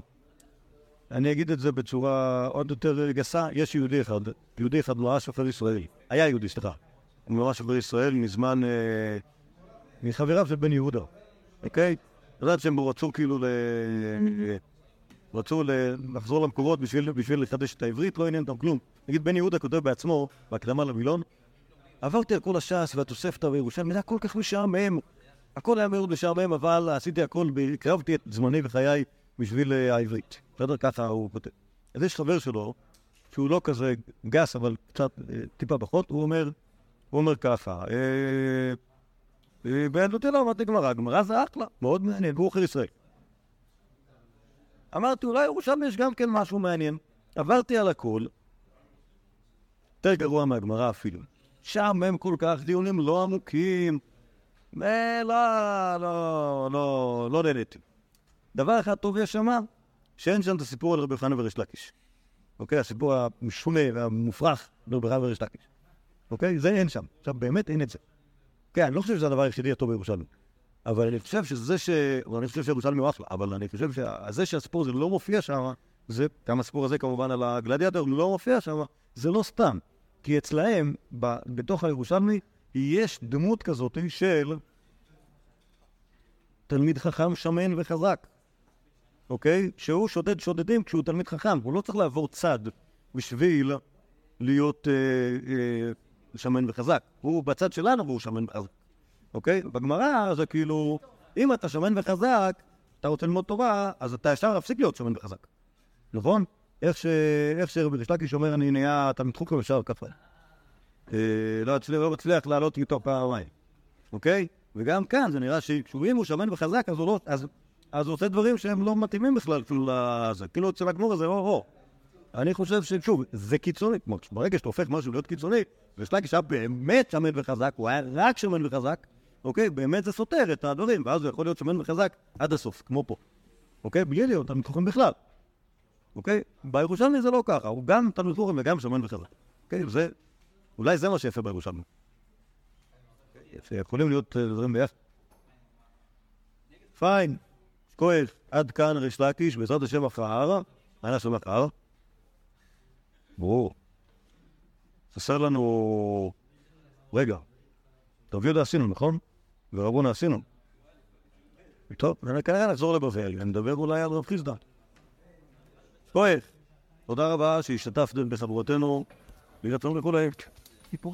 אני אגיד את זה בצורה עוד יותר גסה, יש יהודי אחד, יהודי אחד לא היה שופר ישראלי. היה יהודי, סליחה. הוא לא היה שופר ישראל מזמן, מחבריו של בן יהודה. אוקיי? יודעת שהם רצו כאילו ל... רצו לחזור למקורות בשביל לחדש את העברית, לא עניין אותם כלום. נגיד, בן יהודה כותב בעצמו, בהקדמה למילון, עברתי על כל הש"ס והתוספתא בירושלים, זה היה כל כך משעמם, הכל היה מאוד משעמם, אבל עשיתי הכל, הקרבתי את זמני וחיי בשביל העברית. בסדר, ככה הוא כותב. אז יש חבר שלו, שהוא לא כזה גס, אבל קצת טיפה פחות, הוא אומר, הוא אומר ככה, בעדותי לא אמרתי גמרא, גמרא זה אחלה, מאוד מעניין, הוא אוכל ישראל. אמרתי, אולי ירושלמי יש גם כן משהו מעניין. עברתי על הכל, יותר גרוע מהגמרא אפילו. שם הם כל כך דיונים לא עמוקים, ולא, לא, לא, לא נהניתי. דבר אחד טוב יש שמה, שאין שם את הסיפור על רבי חנניה וריש לקיש. אוקיי, הסיפור המשונה והמופרך על רבי חנניה וריש לקיש. אוקיי, זה אין שם. עכשיו, באמת אין את זה. אוקיי, אני לא חושב שזה הדבר היחידי הטוב בירושלמי. אבל אני חושב שזה ש... אני חושב שירושלמי הוא אחלה, אבל אני חושב שזה שהסיפור הזה לא מופיע שם, זה, גם הסיפור הזה כמובן על הגלדיאטור לא מופיע שם, זה לא סתם. כי אצלהם, ב... בתוך הירושלמי, יש דמות כזאת של תלמיד חכם שמן וחזק. אוקיי? שהוא שודד שודדים כשהוא תלמיד חכם. הוא לא צריך לעבור צד בשביל להיות אה, אה, שמן וחזק. הוא בצד שלנו והוא שמן וחזק. אוקיי? בגמרא זה כאילו, אם אתה שמן וחזק, אתה רוצה ללמוד תורה, אז אתה ישר להפסיק להיות שמן וחזק. נכון? איך ש... איך שרבי ריש לקיש אומר, אני נהיה, אתה מתחוק למשל, כפה. לא, לא מצליח לעלות איתו פעמיים. אוקיי? וגם כאן זה נראה שכשאם הוא שמן וחזק, אז הוא לא, אז, אז הוא עושה דברים שהם לא מתאימים בכלל, כאילו אצל הגמור הזה, או, או. אני חושב ששוב, זה קיצוני, כמו ברגע שאתה הופך משהו להיות קיצוני, ויש לה כשהיה באמת שמן וחזק, הוא היה רק שמן וחזק, אוקיי? באמת זה סותר את הדברים, ואז הוא יכול להיות שמן וחזק עד הסוף, כמו פה. אוקיי? בלי להיות, הם מתוכן בכלל. אוקיי? בירושלמי זה לא ככה, הוא גם תנוכחים וגם שמן וחזק. אוקיי? זה, אולי זה מה שיפה בירושלמי. יכולים להיות דברים ביחד. פיין. כואב. עד כאן ריש לקיש, בעזרת השם אחר. אני אשם אחר. ברור. חסר לנו... רגע. תביא יודע עשינו, נכון? ורבונה עשינו. טוב, כנראה נחזור לבבל. אני מדבר אולי על רב חיסדא. כואב. תודה רבה שהשתתפתם בחברותינו. וירצון לכולם.